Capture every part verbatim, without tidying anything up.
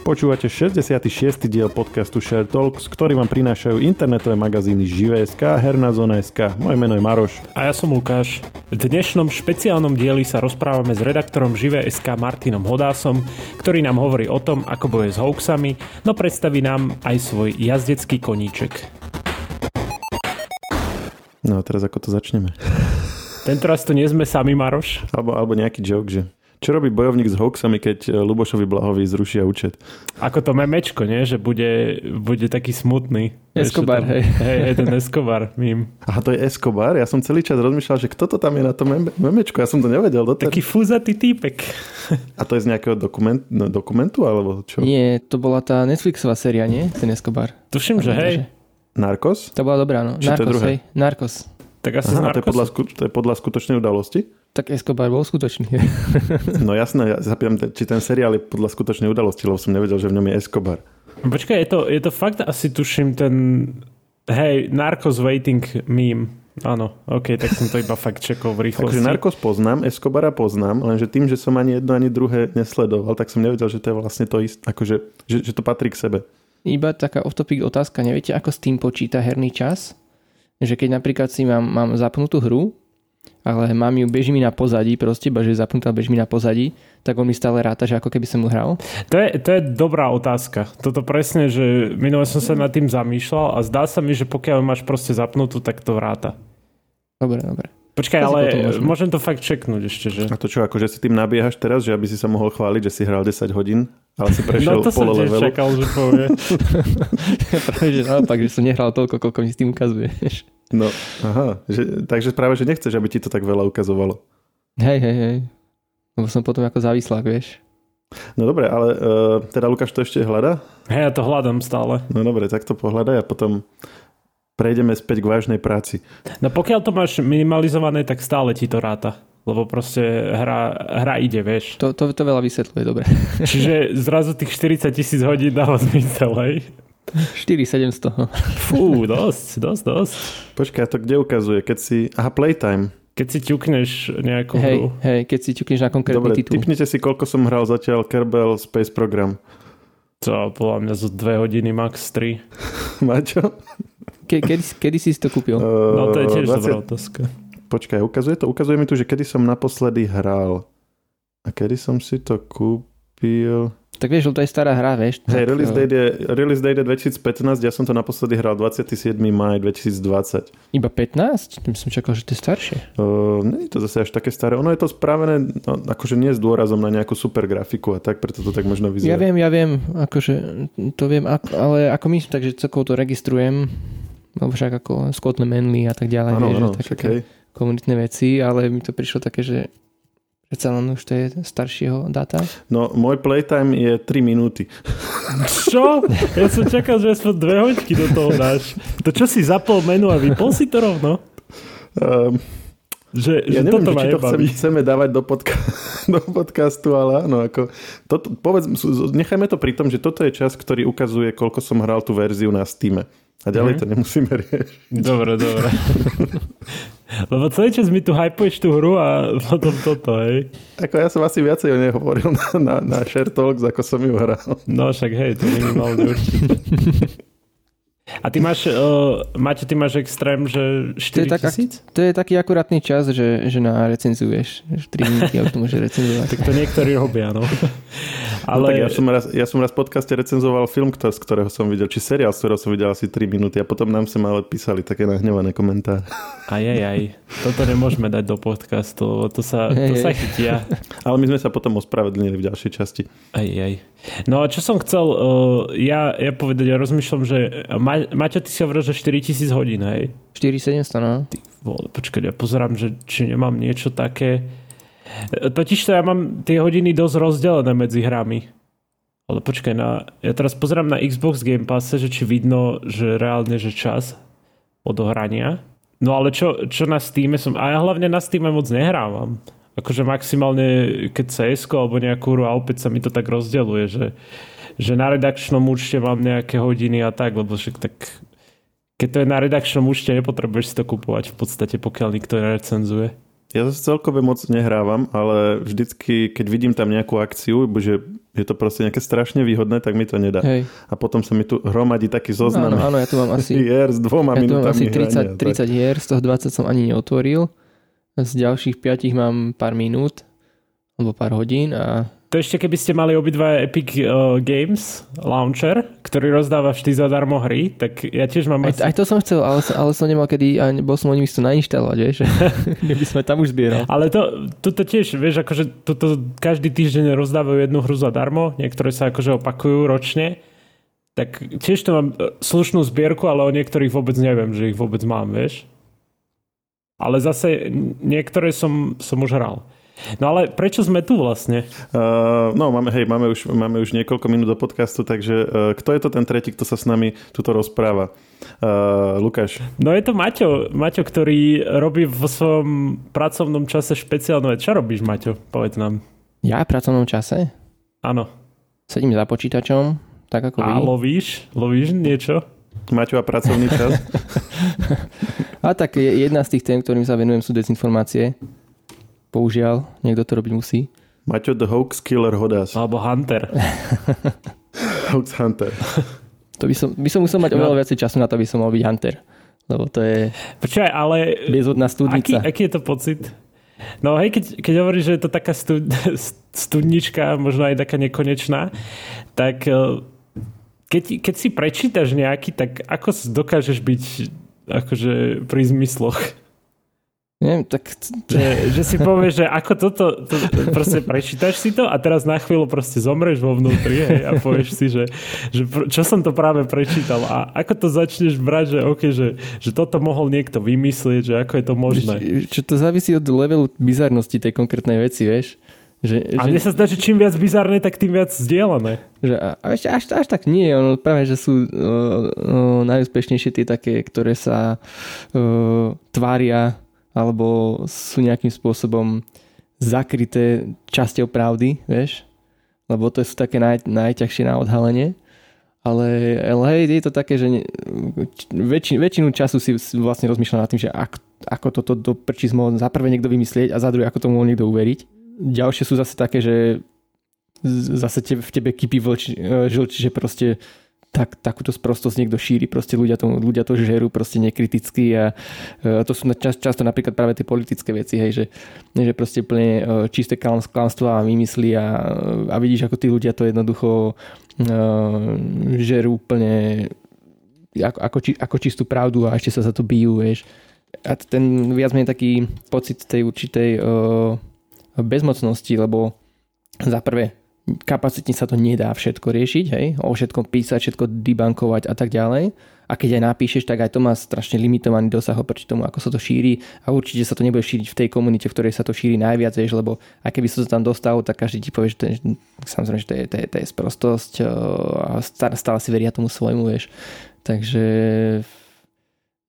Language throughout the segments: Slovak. Počúvate šesťdesiaty šiesty diel podcastu Share Talks, ktorý vám prinášajú internetové magazíny Živé.sk, HernáZóna.sk. Moje meno je Maroš. A ja som Lukáš. V dnešnom špeciálnom dieli sa rozprávame s redaktorom Živé.sk Martinom Hodásom, ktorý nám hovorí o tom, ako bojuje s hoaxami, no predstaví nám aj svoj jazdecký koníček. No a teraz ako to začneme? Tentoraz to nie sme sami, Maroš. Albo, alebo nejaký joke, že... Čo robí bojovník s hoaxami, keď Ľubošovi Blahovi zrušia účet? Ako to memečko, nie? Že bude, bude taký smutný. Escobar, hej. Hej, hej, ten Escobar mím. Aha, to je Escobar? Ja som celý čas rozmýšľal, že kto to tam je na tom meme- memečku. Ja som to nevedel. Doter. Taký fúzatý týpek. A to je z nejakého dokument- dokumentu, alebo čo? Nie, to bola tá Netflixová séria, nie? Ten Escobar. Tuším, že hej. Narcos? To bola dobrá, no. Čo Narcos, hej. Narcos. Tak asi Aha, to, je podľa, to je podľa skutočnej udalosti? Tak Escobar bol skutočný. No jasné, ja zapýtam, či ten seriál je podľa skutočnej udalosti, lebo som nevedel, že v ňom je Escobar. Počkaj, je to, je to fakt asi tuším ten hej, Narcos waiting meme. Áno, ok, tak som to iba fakt čekol v rýchlosti. Takže Narcos poznám, Escobara poznám, lenže tým, že som ani jedno, ani druhé nesledoval, tak som nevedel, že to je vlastne to isté, akože, že, že to patrí k sebe. Iba taká off-topic otázka, neviete, ako s tým počíta herný čas? Že keď napríklad si mám, mám zapnutú hru, ale mám ju, beží mi na pozadí proste, iba že je zapnutá, beží mi na pozadí, tak on mi stále ráta, že ako keby som ju hral. To je, to je dobrá otázka. Toto presne, že minulé som sa nad tým zamýšľal a zdá sa mi, že pokiaľ máš proste zapnutú, tak to ráta. Dobre, dobre. Počkaj, ale môžem to fakt čeknúť ešte, že... A to čo, akože si tým nabiehaš teraz, že aby si sa mohol chváliť, že si hral desať hodín, ale si prešiel no polo levelu? No to som tiež čakal, že povie. Práve, že naopak, že som nehral toľko, koľko mi s tým ukazuješ. No, aha. Že, takže práve, že nechceš, aby ti to tak veľa ukazovalo. Hej, hej, hej. Lebo som potom ako závislák, vieš. No dobre, ale uh, teda Lukáš to ešte hľadá? Hej, ja to hľadám stále. No dobre, tak to pohľadaj a potom... Prejdeme späť k vážnej práci. No pokiaľ to máš minimalizované, tak stále ti to ráta. Lebo proste hra, hra ide, vieš. To, to, to veľa vysvetľuje, dobre. Čiže zrazu tých štyridsať tisíc hodín dáva zmysel, hej? štyri tisíc sedemsto. Fú, dosť, dosť, dosť. Počkaj, to kde ukazuje? Keď si... Aha, playtime. Keď si ťukneš nejakú hej, hru. Hej, keď si ťukneš na konkrétny dobre, titul. Dobre, tipnite si, koľko som hral zatiaľ Kerbal Space Program. To bola mňa zo dve hodiny, max tri. Mačo? Ke, kedy, kedy si to kúpil? Uh, no to je tiež dvadsať... dobrá otázka. Počkaj, ukazuje to? Ukazuje mi tu, že kedy som naposledy hral. A kedy som si to kúpil... Tak vieš, to je stará hra, vieš. Hej, release date je, release date je dvetisícpätnásť, ja som to naposledy hral dvadsiateho siedmeho mája dvetisícdvadsať. Iba pätnásť? Tým som čakal, že to je staršie. Uh, nie je to zase až také staré. Ono je to spravené, no, akože nie s dôrazom na nejakú super grafiku a tak, preto to tak možno vyzerá. Ja viem, ja viem, akože to viem, ale ako myslím, takže celkovo to registrujem, alebo však ako Scott Manley a tak ďalej, ano, vieš, ano, také však, komunitné veci, ale mi to prišlo také, že predsa len už to je staršieho dáta? No, môj playtime je tri minúty. Čo? Ja som čakal, že aspoň dve hoďky do toho dáš. To čo si zapol menu a vypol si to rovno? Um, že, ja že neviem, toto či to chcem, chceme dávať do, podka- do podcastu, ale áno. Ako, toto, povedz, nechajme to pri tom, že toto je čas, ktorý ukazuje, koľko som hral tú verziu na Steame. A ďalej mm-hmm. to nemusíme riešiť. Dobre, dobre. Lebo celý čas mi tu hypuješ tú hru a potom toto, hej. Ako ja som asi viacej o nej hovoril na, na, na Share Talks, ako som ju hral. No však hej, to minimálne určite. A ty máš, uh, Maťo, ty máš extrém, že štyri tisíc? To, to je taký akurátny čas, že, že na recenzuješ. tri minúty, ale to môže recenzovať. Tak to niektorí robia, no. Ale... No tak ja som raz, ja som raz v podcaste recenzoval film, ktorý, z ktorého som videl, či seriál, z ktorého som videl asi tri minúty a potom nám sem ale písali také nahnevané komentáre. Ajajaj, toto nemôžeme dať do podcastu, lebo to sa, to sa chytia. Ale my sme sa potom ospravedlnili v ďalšej časti. Ajajaj. No a čo som chcel, uh, ja, ja povedať, ja rozmýšľam, že Ma, Maťo, ty si hovoril, že štyritisíc hodín, hej? štyritisícsedemsto, no. Ty vole, počkaj, ja pozerám, že či nemám niečo také. Totižto ja mám tie hodiny dosť rozdelené medzi hrami. Ale počkaj, na, ja teraz pozerám na Xbox Game Passe, že či vidno, že reálne, že čas odohrania. No ale čo, čo na Steame som... A ja hlavne na Steame moc nehrávam. Akože maximálne keď cé esko alebo nejakú hru a opäť sa mi to tak rozdeľuje, že, že na redakčnom účte mám nejaké hodiny a tak, lebo však tak keď to je na redakčnom účte, nepotrebuješ si to kupovať v podstate, pokiaľ nikto nerecenzuje. Ja zase celkové moc nehrávam, ale vždycky, keď vidím tam nejakú akciu, že je to proste nejaké strašne výhodné, tak mi to nedá. Hej. A potom sa mi tu hromadí taký zoznam. Áno, áno, ja tu mám asi hier s dvoma ja minútami asi tridsať, tridsať hier, z toho dvadsať som ani neotvoril. Z ďalších piatich mám pár minút alebo pár hodín a... To ešte keby ste mali obidva Epic uh, Games launcher, ktorý rozdáva vždy zadarmo hry, tak ja tiež mám... Aj, asi... aj to som chcel, ale, ale som nemal kedy, a bol som o nimi si to nainštalovať, vieš, keby sme tam už zbierali. Ale to, toto tiež, vieš, akože toto každý týždeň rozdávajú jednu hru zadarmo, niektoré sa akože opakujú ročne, tak tiež to mám slušnú zbierku, ale o niektorých vôbec neviem, že ich vôbec mám, vieš. Ale zase niektoré som, som už hral. No ale prečo sme tu vlastne? Uh, no máme, hej, máme už, máme už niekoľko minút do podcastu, takže uh, kto je to ten tretí, kto sa s nami tuto rozpráva? Uh, Lukáš. No je to Maťo, Maťo, ktorý robí vo svojom pracovnom čase špeciálne. Čo robíš, Maťo? Povedz nám. Ja v pracovnom čase? Áno. Sedím za počítačom, tak ako vy. A lovíš? Lovíš niečo? Maťo a pracovný čas? A tak jedna z tých tém, ktorým sa venujem, sú dezinformácie. Použiaľ, niekto to robiť musí. Maťo the hoax killer Hodás. Alebo Hunter. Hoax Hunter. To by som, by som musel mať oveľa viacej času na to, aby som mal byť Hunter. Lebo to je... Počkaj, ale... Bezvodná studnica. Aký, aký je to pocit? No hej, keď, keď hovoríš, že je to taká stud, studnička, možno aj taká nekonečná, tak keď, keď si prečítaš nejaký, tak ako dokážeš byť akože pri zmysloch? Neviem, tak... Že, že si povieš, že ako toto, to, proste prečítaš si to a teraz na chvíľu proste zomreš vo vnútri, hej, a povieš si, že, že čo som to práve prečítal a ako to začneš brať, že okay, že, že toto mohol niekto vymyslieť, že ako je to možné. Čo, čo to závisí od levelu bizarnosti tej konkrétnej veci, vieš? Že, a mne že... sa zdá, že čím viac bizarné, tak tým viac zdieľané. Že, a ešte až, až tak nie, ono práve, že sú uh, uh, najúspešnejšie tie také, ktoré sa uh, tvária alebo sú nejakým spôsobom zakryté časťou pravdy, vieš? Lebo to sú také naj, najťažšie na odhalenie. Ale, ale hej, je to také, že ne, väčšin, väčšinu času si vlastne rozmýšľam nad tým, že ak, ako toto do prčí mohol za prvé niekto vymyslieť a za druhé, ako to mohol niekto uveriť. Ďalšie sú zase také, že zase te, v tebe kypí žlč, že proste tak, takúto sprostosť niekto šíri, proste ľudia to, ľudia to žerú proste nekriticky a, a to sú čas, často napríklad práve tie politické veci, hej, že, že proste plne čisté klamstvá a vymyslí a, a vidíš, ako tí ľudia to jednoducho uh, žerú úplne ako, ako, či, ako čistú pravdu a ešte sa za to bijú, vieš. A ten viac menej taký pocit tej určitej uh, bezmocnosti, lebo za prvé kapacitne sa to nedá všetko riešiť, hej? O všetkom písať, všetko debankovať a tak ďalej. A keď aj napíšeš, tak aj to má strašne limitovaný dosah oproti tomu, ako sa to šíri a určite sa to nebude šíriť v tej komunite, v ktorej sa to šíri najviac, vieš, lebo aj keby sa to tam dostalo, tak každý ti povie, že to je, samozrejme, že to je, to je, to je sprostosť a stále si veria tomu svojmu, vieš. Takže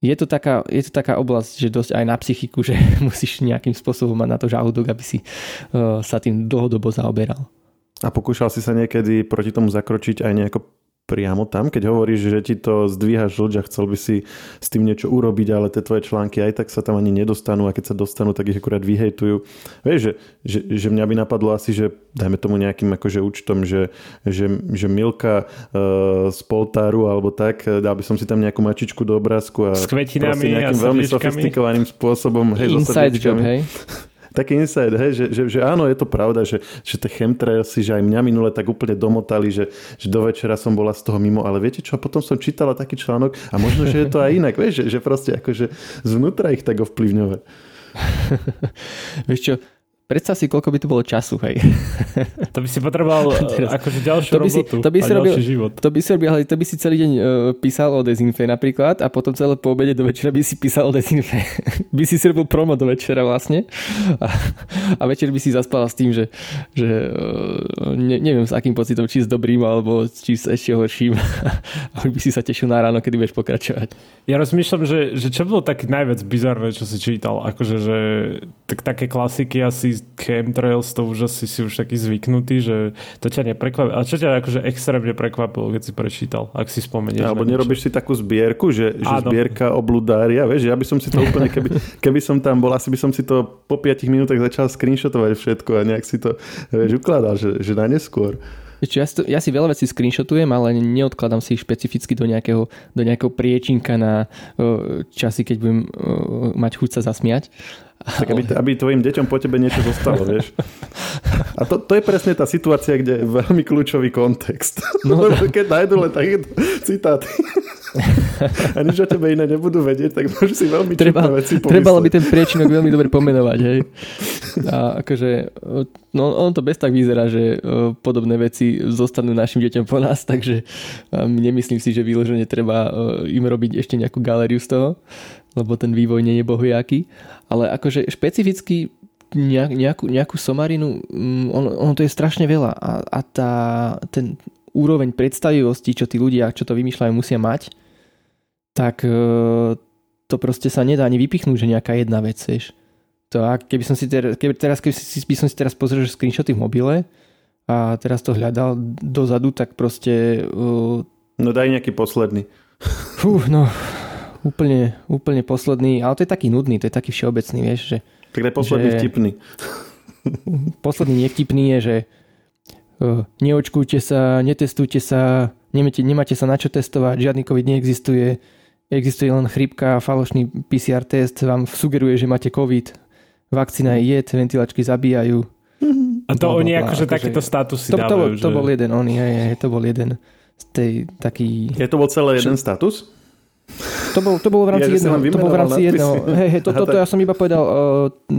je to taká, je to taká oblasť, že dosť aj na psychiku, že musíš nejakým spôsobom mať na to žalúdok, aby si uh, sa tým dlhodobo zaoberal. A pokúšal si sa niekedy proti tomu zakročiť aj nejako priamo tam, keď hovoríš, že ti to zdvíha žlč a chcel by si s tým niečo urobiť, ale tie tvoje články aj tak sa tam ani nedostanú a keď sa dostanú, tak ich akurát vyhejtujú. Vieš, že, že, že mňa by napadlo asi, že dajme tomu nejakým akože účtom, že, že, že Milka uh, z Poltáru alebo tak, dal by som si tam nejakú mačičku do obrázku a s kvetinami a veľmi sofistikovaným spôsobom. Hej, inside job, hej. Taký insight, hej, že, že, že áno, je to pravda, že, že tie chemtrail si, že aj mňa minule tak úplne domotali, že, že do večera som bola z toho mimo, ale viete čo, potom som čítala taký článok a možno, že je to aj inak, vieš, že, že proste akože zvnútra ich tak ovplyvňuje. Vieš čo, predstav si, koľko by tu bolo času, hej. To by si potreboval akože ďalšiu to by si, robotu to by si a robil, ďalší život. To by si robil, to by si celý deň uh, písal o dezinfe napríklad a potom celé po obede do večera by si písal o dezinfe. By si si robil promo do večera vlastne a, a večer by si zaspal s tým, že, že uh, ne, neviem s akým pocitom, či s dobrým alebo či s ešte horším. A by si sa tešil na ráno, kedy budeš pokračovať. Ja rozmýšľam, že, že čo bolo také najviac bizarné, čo si čítal, akože že tak, také klasiky asi chemtrails, to už asi si už taký zvyknutý, že to ťa neprekvapilo. A čo ťa akože extrémne prekvapilo, keď si prečítal, ak si spomenieš? Alebo nerobíš si takú zbierku, že, že zbierka obludária, vieš, ja by som si to úplne, keby, keby som tam bol, asi by som si to po piatich minútach začal screenshotovať všetko a nejak si to, vieš, ukladal, že, že na neskôr. Ja, ja si veľa vecí screenshotujem, ale neodkladám si ich špecificky do nejakého, do nejakého priečinka na uh, časy, keď budem uh, mať chuť sa zasmiať. Tak aby, aby tvojim deťom po tebe niečo zostalo, vieš. A to, to je presne tá situácia, kde je veľmi kľúčový kontext. No, keď nájdu len také citáty a nič o tebe iné nebudú vedieť, tak môžu si veľmi treba, čipné veci pomysleť. Trebalo by ten priečinok veľmi dobre pomenovať, hej. A akože, no on to bez tak vyzerá, že podobné veci zostanú našim deťom po nás, takže nemyslím si, že výložene treba im robiť ešte nejakú galériu z toho, lebo ten vývoj nie je bohujaký. Ale akože špecificky nejakú, nejakú somarinu, on, ono to je strašne veľa a, a tá, ten úroveň predstavivosti, čo tí ľudia, čo to vymýšľajú, musia mať, tak to proste sa nedá ani vypichnúť, že nejaká jedna vec, vieš. To a keby som si teraz, keby, teraz, keby som si teraz pozrel, že screenshoty v mobile a teraz to hľadal dozadu, tak proste... Uh... No daj nejaký posledný. Fú, no... Úplne, úplne posledný, ale to je taký nudný, to je taký všeobecný, vieš, že... Tak je posledný že... vtipný. Posledný nevtipný je, že uh, neočkujte sa, netestujte sa, nemáte, nemáte sa na čo testovať, žiadny COVID neexistuje, existuje len chrípka, falošný pé cé er test vám sugeruje, že máte COVID, vakcína je jed, ventilačky zabíjajú. A to oni akože takýto statusy to, dávajú, to, že... To bol jeden, oni, hej, hej, to bol jeden z tej taký... Je to bol celý jeden či... status? To bolo to bolo v rámci ja, jedného, to bolo v rámci jedného. Hej, hej, to, to, to, to ja som iba povedal uh,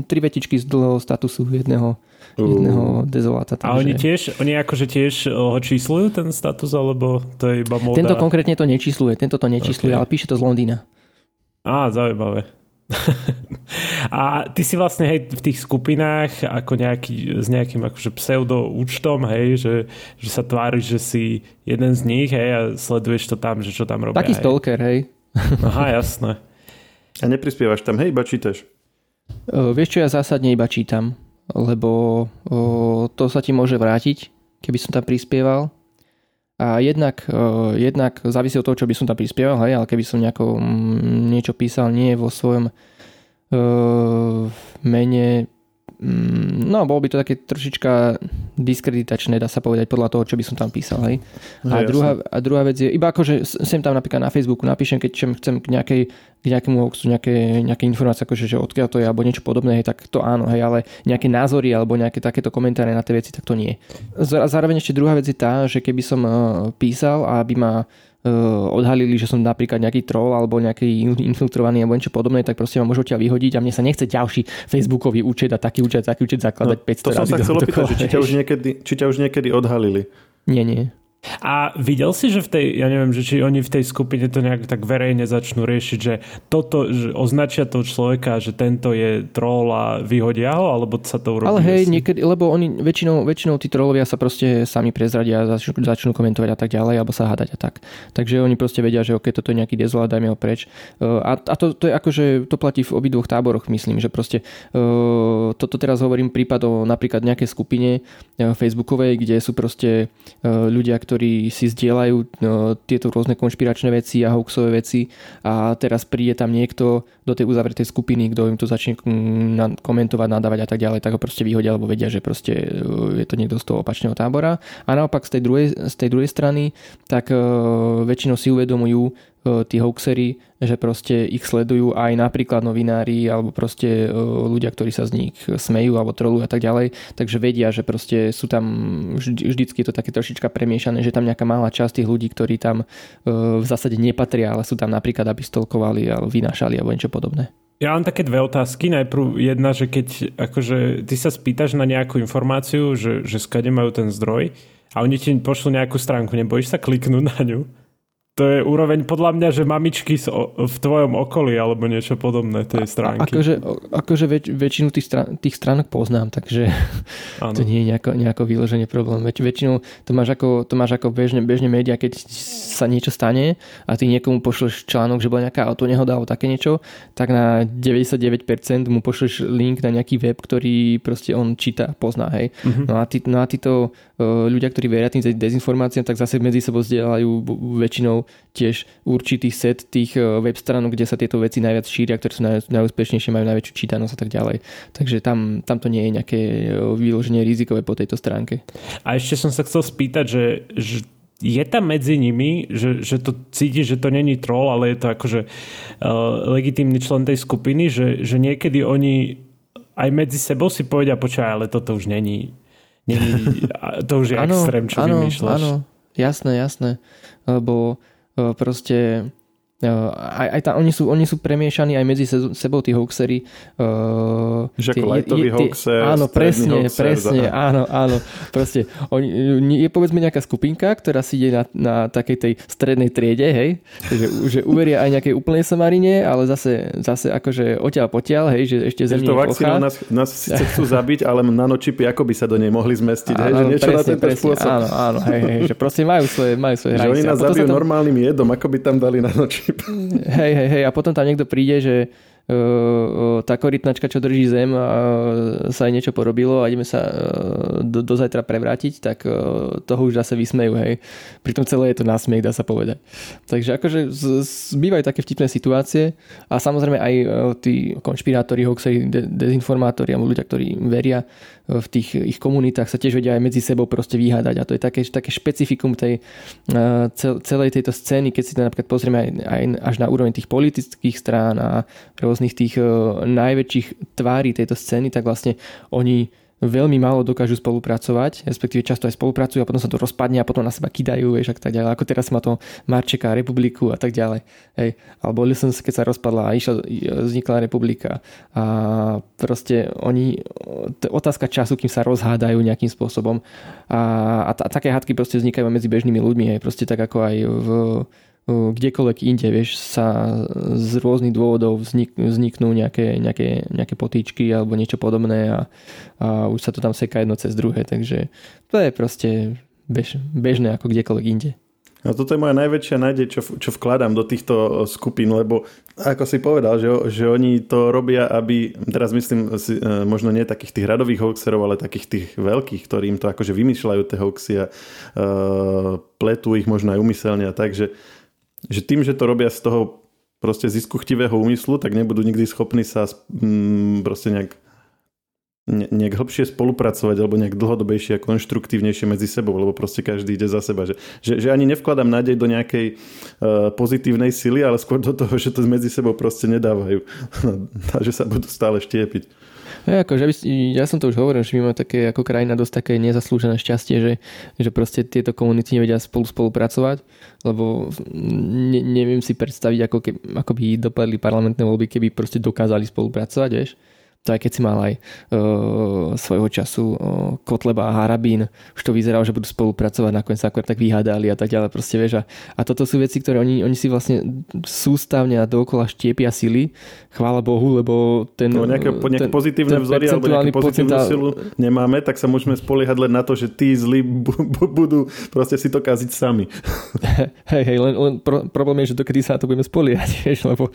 tri vetičky z dlhého statusu jedného, uh. jedného dezoláta. Takže... A oni tiež, oni akože tiež ho číslujú ten status, alebo to je iba móda? Tento konkrétne to nečísluje, tento to nečísluje, okay. Ale píše to z Londýna. Á, zaujímavé. A ty si vlastne hej, v tých skupinách ako nejaký, s nejakým akože pseudoúčtom, hej, že, že sa tváriš, že si jeden z nich, hej, a sleduješ to tam, že čo tam robia. Taký hej. Stalker, hej. Aha, jasné. A neprispievaš tam, hej, iba čítaš? Uh, vieš čo, ja zásadne iba čítam, lebo uh, to sa ti môže vrátiť, keby som tam prispieval. A jednak, uh, jednak závisí od toho, čo by som tam prispieval, hej, ale keby som nejako, m, niečo písal nie vo svojom uh, mene, m, no bolo by to také trošička diskreditačné, dá sa povedať, podľa toho, čo by som tam písal. Hej. A, ja druhá, a druhá vec je, iba akože sem tam napríklad na Facebooku napíšem, keď čem chcem k, nejakej, k nejakému hoaxu, nejaké, nejaké informácie, akože, že odkiaľ to je, alebo niečo podobné, hej, tak to áno, hej, ale nejaké názory, alebo nejaké takéto komentáre na tie veci, tak to nie. Zároveň ešte druhá vec je tá, že keby som písal a aby ma odhalili, že som napríklad nejaký troll alebo nejaký infiltrovaný alebo niečo podobné, tak proste ma môžu ťa vyhodiť a mne sa nechce ďalší Facebookový účet a taký účet, taký účet zakladať no, päťsto razy. To som sa chcel opýtať, či ťa už niekedy, či ťa už niekedy odhalili. Nie, nie. A videl si, že v tej, ja neviem, že či oni v tej skupine to nejak tak verejne začnú riešiť, že toto, že označia toho človeka, že tento je troll a vyhodia ho, alebo sa to urobí? Ale hej, asi? Niekedy, lebo oni väčšinou, väčšinou tí trollovia sa proste sami prezradia, začnú, začnú komentovať a tak ďalej, alebo sa hádať a tak. Takže oni proste vedia, že ok, toto je nejaký dezolát, dajme ho preč. A, a to, to je akože, to platí v obidvoch táboroch, myslím, že proste uh, toto teraz hovorím prípad o napríklad nejakej skupine uh, facebookovej, kde sú proste uh, ľudia, ktorí si zdieľajú no, tieto rôzne konšpiračné veci a hoaxové veci a teraz príde tam niekto do tej uzavretej skupiny, kto im to začne komentovať, nadávať a tak ďalej, tak ho proste vyhodia, lebo vedia, že proste je to niekto z toho opačného tábora. A naopak z tej druhej, z tej druhej strany, tak uh, väčšinou si uvedomujú uh, tí hoaxery, že proste ich sledujú aj napríklad novinári alebo proste uh, ľudia, ktorí sa z nich smejú alebo trolujú a tak ďalej, takže vedia, že proste sú tam vždy, vždycky to také trošička premiešané, že tam nejaká malá časť tých ľudí, ktorí tam uh, v zásade nepatria, ale sú tam napríklad, aby stolkovali alebo vynášali alebo niečo podobné. Ja mám také dve otázky. Najprv jedna, že keď akože ty sa spýtaš na nejakú informáciu, že, že skade majú ten zdroj a oni ti pošlú nejakú stránku, nebojíš sa kliknúť na ňu? To je úroveň podľa mňa, že mamičky v tvojom okolí alebo niečo podobné tej stránky. A, akože akože väč, väčšinu tých, strán, tých stránok poznám, takže ano. To nie je nejako, nejako vyložený problém. Väč, väčšinou to máš ako, to máš ako bežne, bežne médiá, keď sa niečo stane a ty niekomu pošleš článok, že bola nejaká autonehoda alebo také niečo, tak na deväťdesiatdeväť percent mu pošleš link na nejaký web, ktorý proste on číta, pozná. Hej. Uh-huh. No a tí, no a títo ľudia, ktorí veria tým dezinformáciám, tak zase medzi sebou zdieľajú väčšinou väčšinou tiež určitý set tých web stránok, kde sa tieto veci najviac šíria, ktoré sú najúspešnejšie, majú najväčšiu čítanosť a tak ďalej. Takže tam, tam to nie je nejaké výloženie rizikové po tejto stránke. A ešte som sa chcel spýtať, že, že je tam medzi nimi, že, že to cítiš, že to není troll, ale je to akože uh, legitímny člen tej skupiny, že, že niekedy oni aj medzi sebou si povedia, počkaj, ale toto už není. není to už je ano, extrém, čo ano, vymýšľaš. Áno, jasné, jasné. Lebo proste aj, aj tá, oni, sú, oni sú premiešaní aj medzi sebou, tí hoaxery. Že ako lightový hoaxer, áno, presne, hoaxer, presne, áno, áno. Proste, oni, je povedzme nejaká skupinka, ktorá si ide na, na takej tej strednej triede, hej, takže, že uveria aj nejakej úplnej somarine, ale zase, zase akože oťaľ potiaľ, hej, že ešte zemne pochá. Nás, nás síce chcú zabiť, ale nanočipy ako by sa do nej mohli zmestiť, áno, hej, že niečo presne, na tento presne, spôsob. Áno, áno, hej, hej, že proste majú svoje, majú svoje že hranice. Že oni nás zabijú tam normálnym jedom, ako by tam dali nanočipy. Hej, hej, hej, a potom tam niekto príde, že uh, tá korytnačka, čo drží zem, uh, sa aj niečo porobilo a ideme sa uh, do, do zajtra prevrátiť, tak uh, toho už zase vysmejú, hej. Pritom celé je to násmiech, dá sa povedať. Takže akože z, z, bývajú také vtipné situácie a samozrejme aj uh, tí konšpirátori, hoaxeri, de, dezinformátori a ľudia, ktorí veria uh, v tých ich komunitách, sa tiež vedia aj medzi sebou proste vyhádať a to je také, také špecifikum tej uh, cel, celej tejto scény, keď si to napríklad pozrieme aj, aj až na úroveň tých politických strán a rôznych tých uh, najväčších tvári tejto scény, tak vlastne oni veľmi málo dokážu spolupracovať, respektíve často aj spolupracujú a potom sa to rozpadne a potom na seba kidajú, vieš, a tak ďalej. Ako teraz má to Marčeka, Republiku a tak ďalej. Hej. Alebo Lessons, keď sa rozpadla a išla, vznikla Republika. A proste oni, t- otázka času, kým sa rozhádajú nejakým spôsobom. A, a, t- a také hádky proste vznikajú medzi bežnými ľuďmi, hej. Proste tak ako aj v kdekoľvek inde, vieš, sa z rôznych dôvodov vznik, vzniknú nejaké, nejaké, nejaké potýčky alebo niečo podobné a, a už sa to tam seká jedno cez druhé, takže to je proste bež, bežné ako kdekoľvek inde. A toto je moja najväčšia nádej, čo, čo vkladám do týchto skupín, lebo ako si povedal, že, že oni to robia, aby, teraz myslím, možno nie takých tých radových hoaxerov, ale takých tých veľkých, ktorí im to akože vymýšľajú tie hoaxy a uh, pletú ich možno aj umyselne a tak, že že tým, že to robia z toho proste ziskuchtivého úmyslu, tak nebudú nikdy schopní sa mm, proste nejak, ne, nejak hlbšie spolupracovať alebo nejak dlhodobejšie a konštruktívnejšie medzi sebou, lebo proste každý ide za seba. Že, že, že ani nevkladám nádej do nejakej uh, pozitívnej sily, ale skôr do toho, že to medzi sebou proste nedávajú a že sa budú stále štiepiť. Ja, ako, že by, ja som to už hovoril, že my máme také ako krajina dosť také nezaslúžené šťastie, že, že proste tieto komunity nevedia spolu spolupracovať, lebo ne, neviem si predstaviť, ako, keby, ako by dopadli parlamentné voľby, keby proste dokázali spolupracovať, vieš. To aj keď si mal aj e, svojho času e, Kotleba a Harabín, už to vyzeralo, že budú spolupracovať, nakoniec sa akorát tak vyhádali a tak ďalej, proste vieš. A, a toto sú veci, ktoré oni, oni si vlastne sústavne a dookola štiepia sily, chvála Bohu, lebo ten... No, nejaké, nejaké ten, pozitívne ten vzory alebo nejakú pozitívnu pocenta... silu nemáme, tak sa môžeme spoliehať len na to, že tí zlí bu, bu, budú proste si to kaziť sami. Hej, hej, len, len pro, problém je, že dokedy sa na to budeme spoliehať, vieš, lebo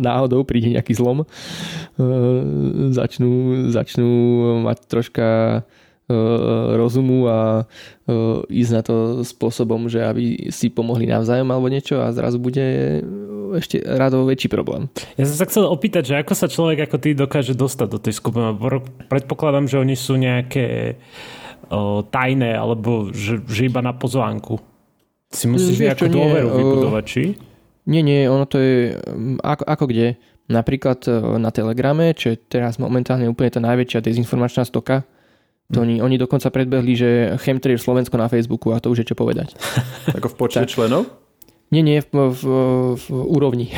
náhodou príde nejaký zlom. E, začnú, začnú mať troška e, rozumu a e, ísť na to spôsobom, že aby si pomohli navzájom alebo niečo a zrazu bude ešte rádo väčší problém. Ja som sa chcel opýtať, že ako sa človek ako ty dokáže dostať do tej skupiny? Predpokladám, že oni sú nejaké o, tajné alebo že, že iba na pozvánku. Si musíš nejakú dôveru vybudovať, či? Nie, nie, ono to je ako, ako kde. Napríklad na Telegrame, čo je teraz momentálne úplne tá najväčšia dezinformačná stoka. To mm. oni, oni dokonca predbehli, že chemtrail Slovensko na Facebooku a to už je čo povedať. Ako v počte členov? Nie, nie, v, v, v úrovni.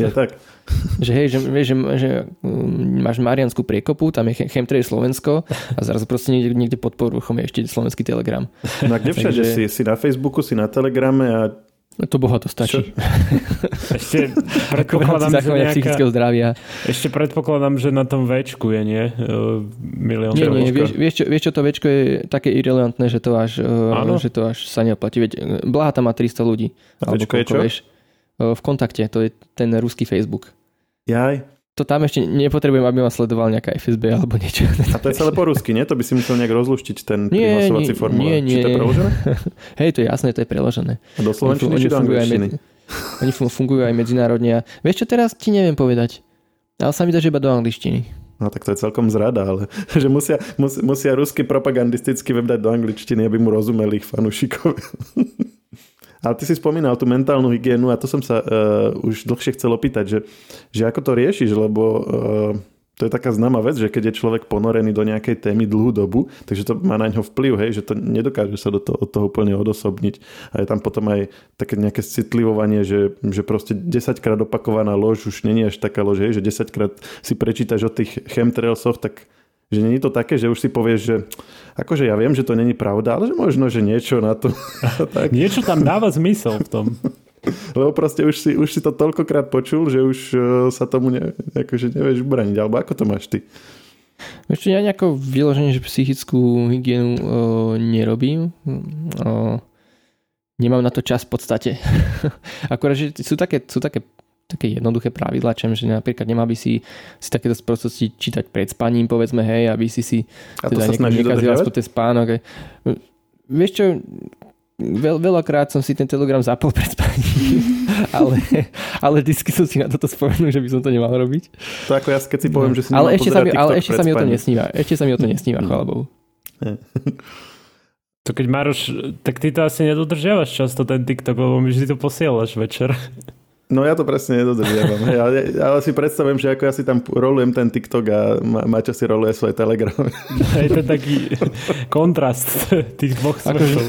Ja tak. Že hej, že, že, že máš Marianskú priekopu, tam je chemtrail Slovensko a zrazu proste niekde, niekde pod povrchom je ešte slovenský Telegram. No a kde všade? Takže... si, si na Facebooku, si na Telegrame a to boha to stačí. Ešte predpokladám, že nejaká... psychického zdravia. Ešte predpokladám, že na tom Včku je, nie? Uh, milión nie, nie, vieš, vieš, čo, vieš čo, to Včko je také irelevantné, že to až, uh, že to až sa neoplatí. Veď Blaha tam má tristo ľudí. A Včko je čo? Vieš, uh, v kontakte, to je ten ruský Facebook. Jaj. to tam ešte nepotrebujem, aby ma sledoval nejaká ef es bé alebo niečo. A to je celé po rusky, nie? To by si musel nejak rozluštiť ten prihlasovací formulár. Nie, nie, nie. Či to je preložené? Hej, to je jasné, to je preložené. A do slovenčiny či do angličtiny? Oni fungujú aj medzinárodne. Vieš čo, teraz ti neviem povedať. Ale sa mi dá, že iba do angličtiny. No tak to je celkom zrada, ale že musia, mus, musia ruský propagandistický web dať do angličtiny, aby mu rozumeli ich fanúšikovia. Ale ty si spomínal tú mentálnu hygienu a to som sa uh, už dlhšie chcel opýtať, že, že ako to riešiš, lebo uh, to je taká známa vec, že keď je človek ponorený do nejakej témy dlhú dobu, takže to má na ňo vplyv, hej, že to nedokáže sa do toho, od toho úplne odosobniť. A je tam potom aj také nejaké citlivovanie, že, že proste desaťkrát opakovaná lož už nie je až taká lož, hej, že desaťkrát si prečítaš o tých chemtrailsoch, tak že nie je to také, že už si povieš, že akože ja viem, že to není pravda, ale že možno, že niečo na to. Tak. Niečo tam dáva zmysel v tom. Lebo proste už si, už si to toľkokrát počul, že už sa tomu ne, akože nevieš ubraniť. Alebo ako to máš ty? Ešte ja nejako vyloženie, že psychickú hygienu o, nerobím. O, nemám na to čas v podstate. Akurát, že sú také... Sú také také jednoduché pravidlá, čemže napríklad nemá by si, si takéto sprostosti čítať pred spaním, povedzme, hej, aby si si teda nekazila spod ten spánok. Vieš čo, veľ, veľakrát som si ten Telegram zapol pred spaním, ale, ale vždycky som si na toto spomenul, že by som to nemal robiť. To ako ja, keď si poviem, že si nemal pozerať TikTok pred spaním. Ale ešte sa mi o to nesníva, ešte sa mi o to nesníva, chvála Bohu. To keď Maroš, tak ty to asi nedodržiavaš často ten TikTok, lebo my vždy to posielaš večer. No ja to presne nedodržiavam. Hej, ale, ale si predstavujem, že ako ja si tam rolujem ten TikTok a Maťa si roluje svoj Telegram. Je to taký kontrast tých dvoch smerov. Akože,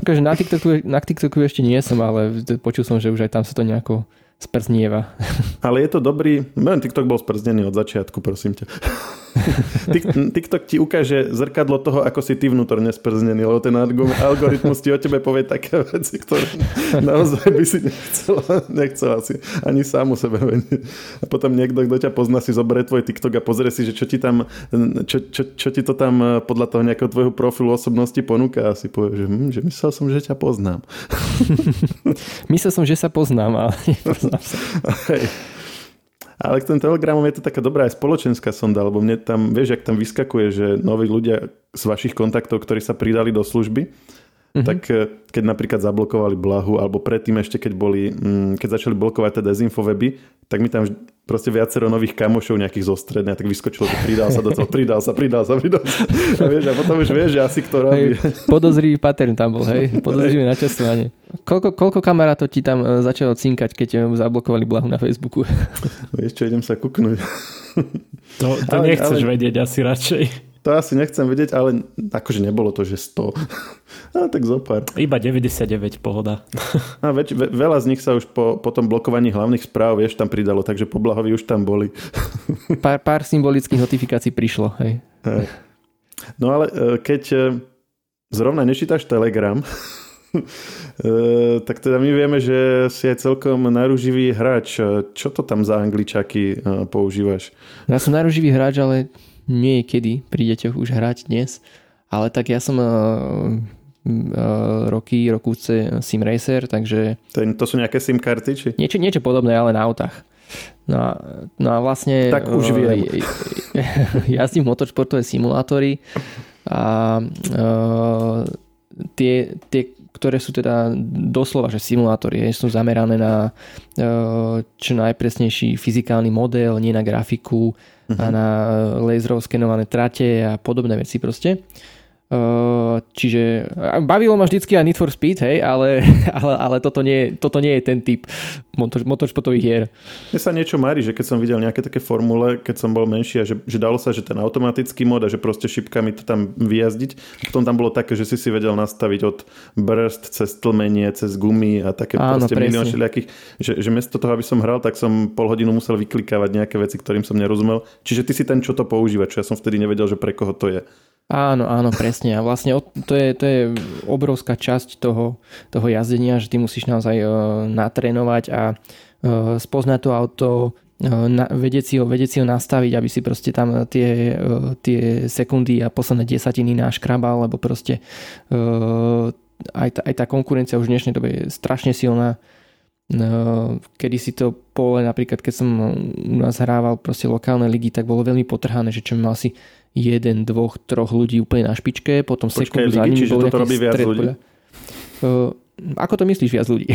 akože na, TikToku, na TikToku ešte nie som, ale počul som, že už aj tam sa to nejako sprznieva. Ale je to dobrý... Mňa TikTok bol sprznený od začiatku, prosím ťa. TikTok ti ukáže zrkadlo toho, ako si ty vnútorne sprznený, lebo ten algoritmus ti o tebe povie také veci, ktoré naozaj by si nechcel, nechcel asi ani sám o sebe vedieť. A potom niekto, kto ťa pozná, si zoberie tvoj TikTok a pozrie si, že čo ti tam, čo, čo, čo ti to tam podľa toho nejakého tvojho profilu osobnosti ponúka a si povie, že, hm, že myslel som, že ťa poznám. Myslel som, že sa poznám, ale nepoznám sa. Hej. Ale k tým Telegramom je to taká dobrá aj spoločenská sonda, lebo mne tam, vieš, ak tam vyskakuje, že noví ľudia z vašich kontaktov, ktorí sa pridali do služby, mm-hmm. tak keď napríklad zablokovali Blahu, alebo predtým ešte, keď boli, keď začali blokovať tie dezinfoweby, tak mi tam proste viacero nových kamošov nejakých zo stredne, tak vyskočilo, že pridal sa do toho, pridal sa, pridal sa, pridal sa. A, vieš, a potom už vieš, že asi kto robí. Podozrivý pattern tam bol, hej, podozrivý načasovanie. Koľko, koľko kamarátov ti tam začalo cinkať, keď mu zablokovali Blahu na Facebooku? Vieš čo, idem sa kuknúť. To, to ale, nechceš ale, vedieť asi radšej. To asi nechcem vedieť, ale akože nebolo to, že sto. Ale tak zopár. Iba deväťdesiatdeväť, pohoda. A väč, ve, veľa z nich sa už po, po tom blokovaní hlavných správ, vieš, tam pridalo, takže po Blahovi už tam boli. Pár, pár symbolických notifikácií prišlo, hej. hej. No ale keď zrovna nečítaš Telegram... Tak teda my vieme, že si aj celkom narúživý hráč. Čo to tam za angličaky používaš? Ja som narúživý hráč, ale nie je kedy pri deťoch už hrať dnes. Ale tak ja som uh, uh, roky, rokúce sim racer, takže... Ten, to sú nejaké sim karty? Či? Niečo, niečo podobné, ale na autách. No a, no a vlastne... Tak už viem. Uh, jazdím motoršportové simulátory a uh, tie... tie ktoré sú teda doslova, že simulátory, sú zamerané na čo najpresnejší fyzikálny model, nie na grafiku, uh-huh. a na laserov skenované trate a podobné veci proste. Čiže bavilo ma vždycky aj Need for Speed, hej, ale, ale, ale toto, nie, toto nie je ten typ motor, motoršportových hier. Mne sa niečo marí, že keď som videl nejaké také formule, keď som bol menší a že, že dalo sa, že ten automatický mod a že proste šipkami to tam vyjazdiť. Potom tam bolo také, že si si vedel nastaviť od brzd cez tlmenie, cez gumy a také. Áno, proste milión všelijakých, že, že miesto toho, aby som hral, tak som pol hodinu musel vyklikávať nejaké veci, ktorým som nerozumel. Čiže ty si ten, čo to používa, čo ja som vtedy nevedel, že pre koho to je. Áno, áno, presne. A vlastne to je, to je obrovská časť toho, toho jazdenia, že ty musíš naozaj uh, natrénovať a uh, spoznať to auto, uh, vedieť si ho, vedieť si ho nastaviť, aby si proste tam tie, uh, tie sekundy a posledné desatiny naškrabal, lebo proste uh, aj, tá, aj tá konkurencia už v dnešnej dobe je strašne silná. Kedy si to pole, napríklad keď som u nás hrával proste lokálne ligy, tak bolo veľmi potrhané, že čo mal asi jeden, dvoch, troch ľudí úplne na špičke, potom sekundu za nimi bol nejaký stred poľa. Uh, ako to myslíš viac ľudí?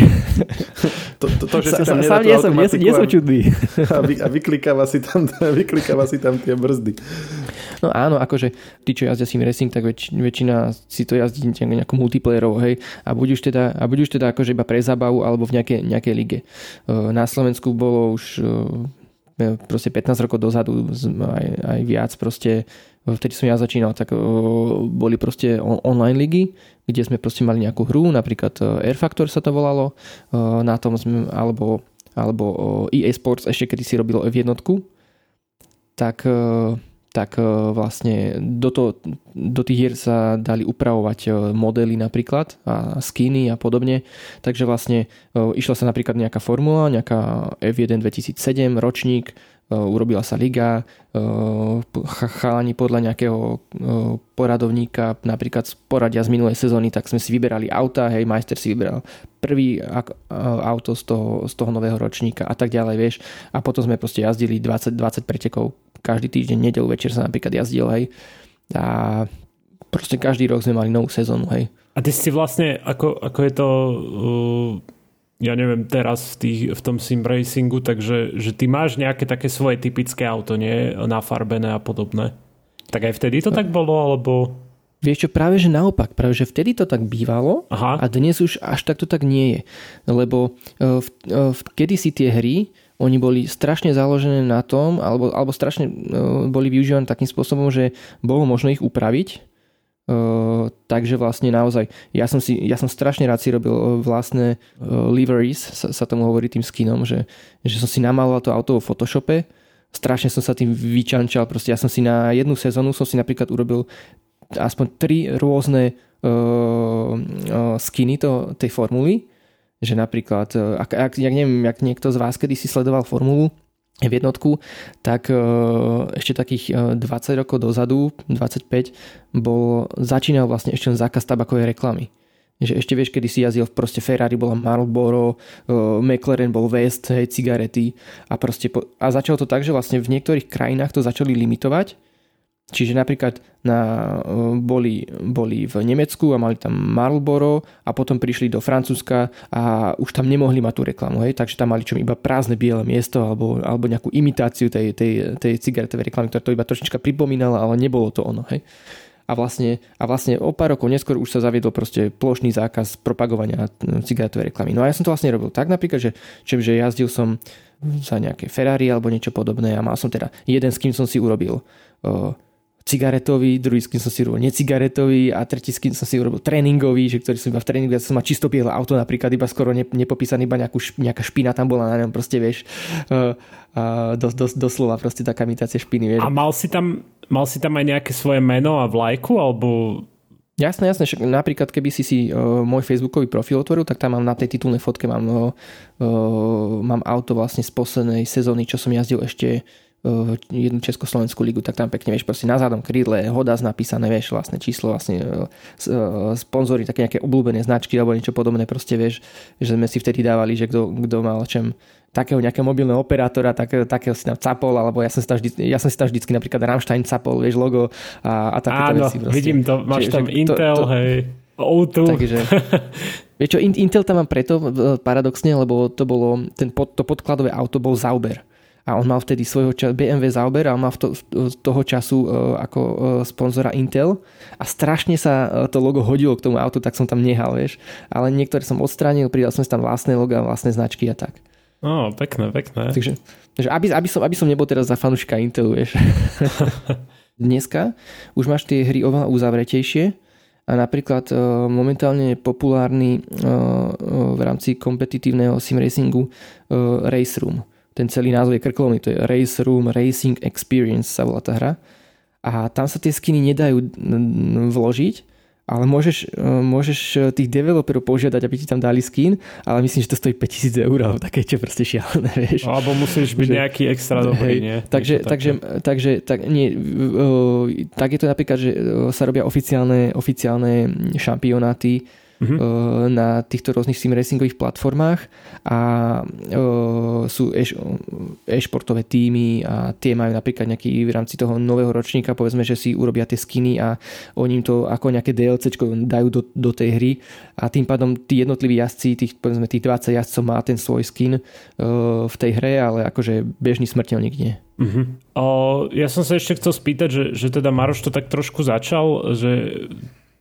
To, to, to, že si tam sám nie som, nie som čudný. A, vy, a vyklikáva, si tam, vyklikáva si tam tie brzdy. No áno, akože tí, čo jazdia sim racing, tak väč, väčšina si to jazdí nejakú multiplayerovú, hej. A buď už teda, a buď už teda akože iba pre zábavu alebo v nejakej, nejakej lige. Na Slovensku bolo už proste pätnásť rokov dozadu, aj, aj viac proste, vtedy som ja začínal, tak boli proste online ligy, kde sme proste mali nejakú hru, napríklad rFactor sa to volalo, na tom sme, alebo, alebo í ej Sports ešte kedy si robilo F jeden, tak, tak vlastne do, to, do tých hier sa dali upravovať modely napríklad a skiny a podobne, takže vlastne išla sa napríklad nejaká formula, nejaká F jeden dvetisícsedem ročník, urobila sa liga, chalani podľa nejakého poradovníka, napríklad z poradia z minulej sezóny, tak sme si vyberali auta, hej, majster si vyberal prvý auto z toho, z toho nového ročníka a tak ďalej, vieš. A potom sme proste jazdili dvadsať, dvadsať pretekov, každý týždeň, nedeľu, večer sa napríklad jazdil, hej. A proste každý rok sme mali novú sezónu, hej. A ty si vlastne, ako, ako je to... Uh... ja neviem, teraz v, tých, v tom sim racingu, takže že ty máš nejaké také svoje typické auto, nie? Nafarbené a podobné. Tak aj vtedy to tak bolo, alebo... Vieš čo, práve že naopak, práve že vtedy to tak bývalo. Aha. A dnes už až tak to tak nie je. Lebo v, v, kedysi tie hry, oni boli strašne založené na tom, alebo, alebo strašne boli využívané takým spôsobom, že bolo možno ich upraviť. Uh, takže vlastne naozaj ja som, si, ja som strašne rád si robil uh, vlastné uh, liveries, sa, sa tomu hovorí tým skinom, že, že som si namaloval to auto vo Photoshope, strašne som sa tým vyčančal, proste ja som si na jednu sezónu som si napríklad urobil aspoň tri rôzne uh, uh, skiny to, tej formuly, že napríklad uh, ak, ak, jak neviem, jak niekto z vás kedy si sledoval formulu v jednotku, tak ešte takých dvadsať rokov dozadu, dvadsaťpäť, bol, začínal vlastne ešte zákaz tabakovej reklamy. Že ešte vieš, kedy si jazdil, proste Ferrari bola Marlboro, McLaren bol West, hej, cigarety a proste po, a začalo to tak, že vlastne v niektorých krajinách to začali limitovať. Čiže napríklad na, boli, boli v Nemecku a mali tam Marlboro a potom prišli do Francúzska a už tam nemohli mať tú reklamu, hej? Takže tam mali čo iba prázdne biele miesto alebo, alebo nejakú imitáciu tej, tej, tej cigaretovej reklamy, ktorá to iba trošička pripomínala, ale nebolo to ono. Hej? A vlastne, a vlastne o pár rokov neskôr už sa zaviedol proste plošný zákaz propagovania cigaretovej reklamy. No a ja som to vlastne robil tak napríklad, že, že jazdil som za nejaké Ferrari alebo niečo podobné a mal som teda jeden, s kým som si urobil cigaretový, druhý skin som si urobil necigaretový a tretí skin som si urobil tréningový, že ktorý som iba v tréningu, ja som mal čisto biele auto napríklad, iba skoro ne, nepopísaný, iba nejakú, nejaká špina tam bola na ňom, proste vieš, uh, uh, dos, dos, doslova proste taká imitácia špiny, vieš. A mal si tam, mal si tam aj nejaké svoje meno a vlajku, alebo... Jasné, jasné, však napríklad keby si si uh, môj facebookový profil otvoril, tak tam mám na tej titulnej fotke, mám, uh, uh, mám auto vlastne z poslednej sezóny, čo som jazdil ešte jednu Československú ligu, tak tam pekne, vieš, proste na zadnom krídle Hodás napísané, vieš, vlastne číslo, vlastne sponzory, také nejaké obľúbené značky alebo niečo podobné, proste vieš, že sme si vtedy dávali, že kto mal čem takého nejakého mobilného operátora, tak, takého si tam capol, alebo ja som si tam vždy, ja som si tam vždycky napríklad Rammstein capol, vieš, logo a, a takéto áno, veci. Áno, vidím to, máš že, tam že, Intel, to, to, hej, ó dva. Takže... vieš čo, Intel tam mám preto, paradoxne, lebo to bolo, ten pod, to podkladové auto bol Zauber. A on mal vtedy svojho ča- bé em vé Zauber a on mal v to, v toho času uh, ako uh, sponzora Intel a strašne sa uh, to logo hodilo k tomu autu, tak som tam nehal, vieš. Ale niektoré som odstránil, pridal som si tam vlastné logo a vlastné značky a tak. Ó, oh, pekné, pekné. Takže, takže aby, aby, som, aby som nebol teraz za fanúška Intelu, vieš. Dneska už máš tie hry oveľa uzavretejšie a napríklad uh, momentálne populárny uh, uh, v rámci kompetitívneho simracingu uh, Race Room. Ten celý názov je krkolomný, to je Race Room Racing Experience sa volá tá hra. A tam sa tie skiny nedajú vložiť, ale môžeš, môžeš tých developerov požiadať, aby ti tam dali skin, ale myslím, že to stojí päťtisíc eur, alebo také čo proste šialené, vieš. Alebo musíš byť že, nejaký extra dobrý, nie? Takže, takže, takže tak, nie, tak je to napríklad, že sa robia oficiálne, oficiálne šampionáty mm-hmm. na týchto rôznych sim racingových platformách a sú e-športové tímy a tie majú napríklad nejaký v rámci toho nového ročníka, povedzme, že si urobia tie skiny a oni im to ako nejaké DLCčko dajú do, do tej hry a tým pádom tí jednotliví jazdci, tých, povedzme tých dvadsať jazdcov má ten svoj skin v tej hre, ale akože bežný smrteľník nie. Uh-huh. O, ja som sa ešte chcel spýtať, že, že teda Maroš to tak trošku začal, že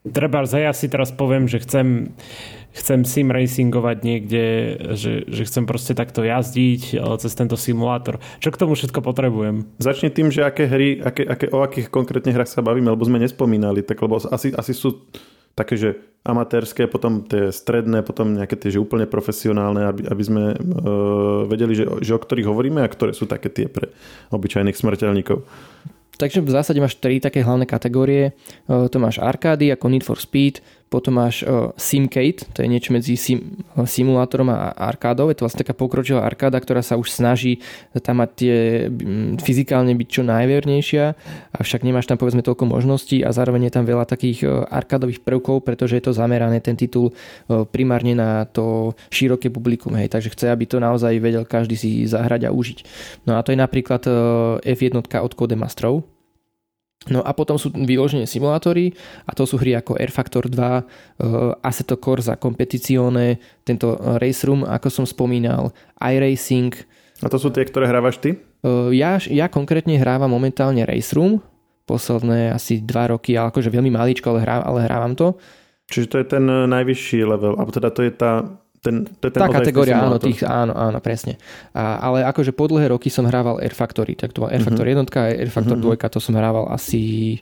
trebárs aj ja si teraz poviem, že chcem, chcem sim racingovať niekde, že, že chcem proste takto jazdiť cez tento simulátor. Čo k tomu všetko potrebujem? Začni tým, že aké hry, aké, aké, o akých konkrétne hrách sa bavíme, lebo sme nespomínali, tak lebo asi, asi sú také, že amatérske, potom tie stredné, potom nejaké tie, že úplne profesionálne, aby, aby sme e, vedeli, že, že o ktorých hovoríme a ktoré sú také tie pre obyčajných smrteľníkov. Takže v zásade máš tri také hlavné kategórie. E, to máš arkády ako Need for Speed, potom máš e, Simcade, to je niečo medzi sim, simulátorom a arkádou. Je to vlastne taká pokročilá arkáda, ktorá sa už snaží tam mať tie, m, fyzikálne byť čo najvernejšia, avšak nemáš tam povedzme toľko možností a zároveň je tam veľa takých arkádových prvkov, pretože je to zamerané ten titul primárne na to široké publikum. Hej. Takže chce, aby to naozaj vedel každý si zahrať a užiť. No a to je napríklad ef jedna od Codemasterov. No a potom sú vyložené simulátory a to sú hry ako rFactor dva, uh, Assetto Corsa Competizione, tento Race Room, ako som spomínal, iRacing. A to sú tie, ktoré hrávaš ty? Uh, ja, ja konkrétne hrávam momentálne Race Room, posledné asi dva roky, ale akože veľmi maličko, ale, hrá, ale hrávam to. Čiže to je ten najvyšší level, alebo teda to je tá... Ten, ten tá kategória, áno, tých, áno, áno, presne. A, ale akože po dlhé roky som hrával rFactory, tak to bol rFactor uh-huh. jednotka a rFactor uh-huh. dvojka, to som hrával asi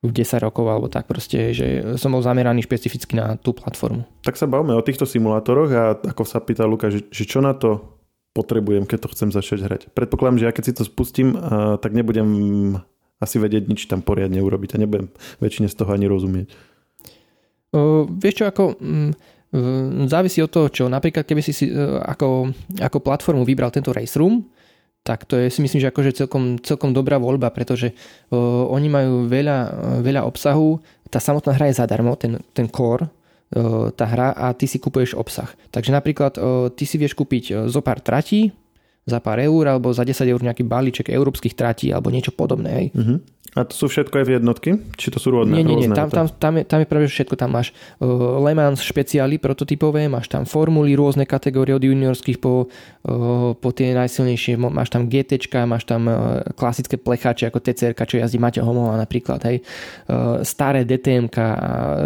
desať rokov alebo tak proste, že som bol zameraný špecificky na tú platformu. Tak sa bavme o týchto simulátoroch a ako sa pýta Lukáš, že, že čo na to potrebujem, keď to chcem začať hrať. Predpokladám, že ja keď si to spustím, a, tak nebudem asi vedieť nič tam poriadne urobiť a nebudem väčšine z toho ani rozumieť. Uh, vieš čo, ako... Mm, závisí od toho, čo napríklad keby si, si ako, ako platformu vybral tento Race Room, tak to je si myslím, že akože celkom, celkom dobrá voľba, pretože uh, oni majú veľa, veľa obsahu, tá samotná hra je zadarmo, ten, ten core, uh, tá hra a ty si kupuješ obsah. Takže napríklad uh, ty si vieš kúpiť zo pár tratí, za pár eur alebo za desať eur nejaký balíček európskych tratí alebo niečo podobné. Uh-huh. A to sú všetko aj v jednotky? Či to sú rôzne? Nie, nie, nie. Tam, tam, tam, je, tam je práve všetko. Tam máš uh, Le Mans špeciály prototypové, máš tam formuly rôzne kategórie od juniorských po, uh, po tie najsilnejšie. Máš tam GTčka, máš tam uh, klasické plecháče ako té cé er, čo jazdí Maťo Homová napríklad. Hej. Uh, staré DTMka,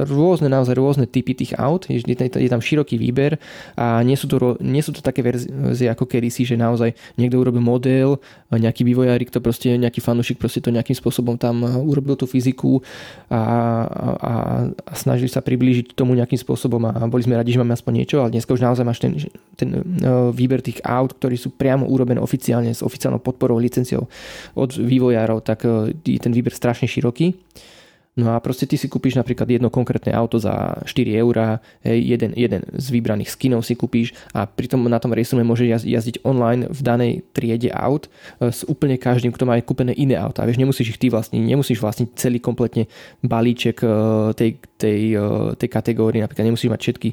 rôzne naozaj rôzne typy tých aut. Je, je tam široký výber a nie sú to, nie sú to také verzie ako kedysi, že naozaj niekto urobil model, nejaký vývojárik to proste, nejaký fanúšik proste to nejakým spôsobom tam urobil tú fyziku a, a, a snažili sa priblížiť tomu nejakým spôsobom a boli sme radi, že máme aspoň niečo, ale dneska už naozaj máš ten, ten výber tých aut, ktorí sú priamo urobené oficiálne s oficiálnou podporou, licenciou od vývojárov, tak je ten výber strašne široký. No a proste ty si kúpiš napríklad jedno konkrétne auto za štyri eurá, jeden, jeden z vybraných skinov si kúpiš a pritom na tom Race Roome môže jazdiť online v danej triede aut s úplne každým, kto má aj kúpené iné auta. Vieš, nemusíš ich ty vlastniť, nemusíš vlastniť celý kompletne balíček tej, tej, tej kategórie, napríklad nemusíš mať všetky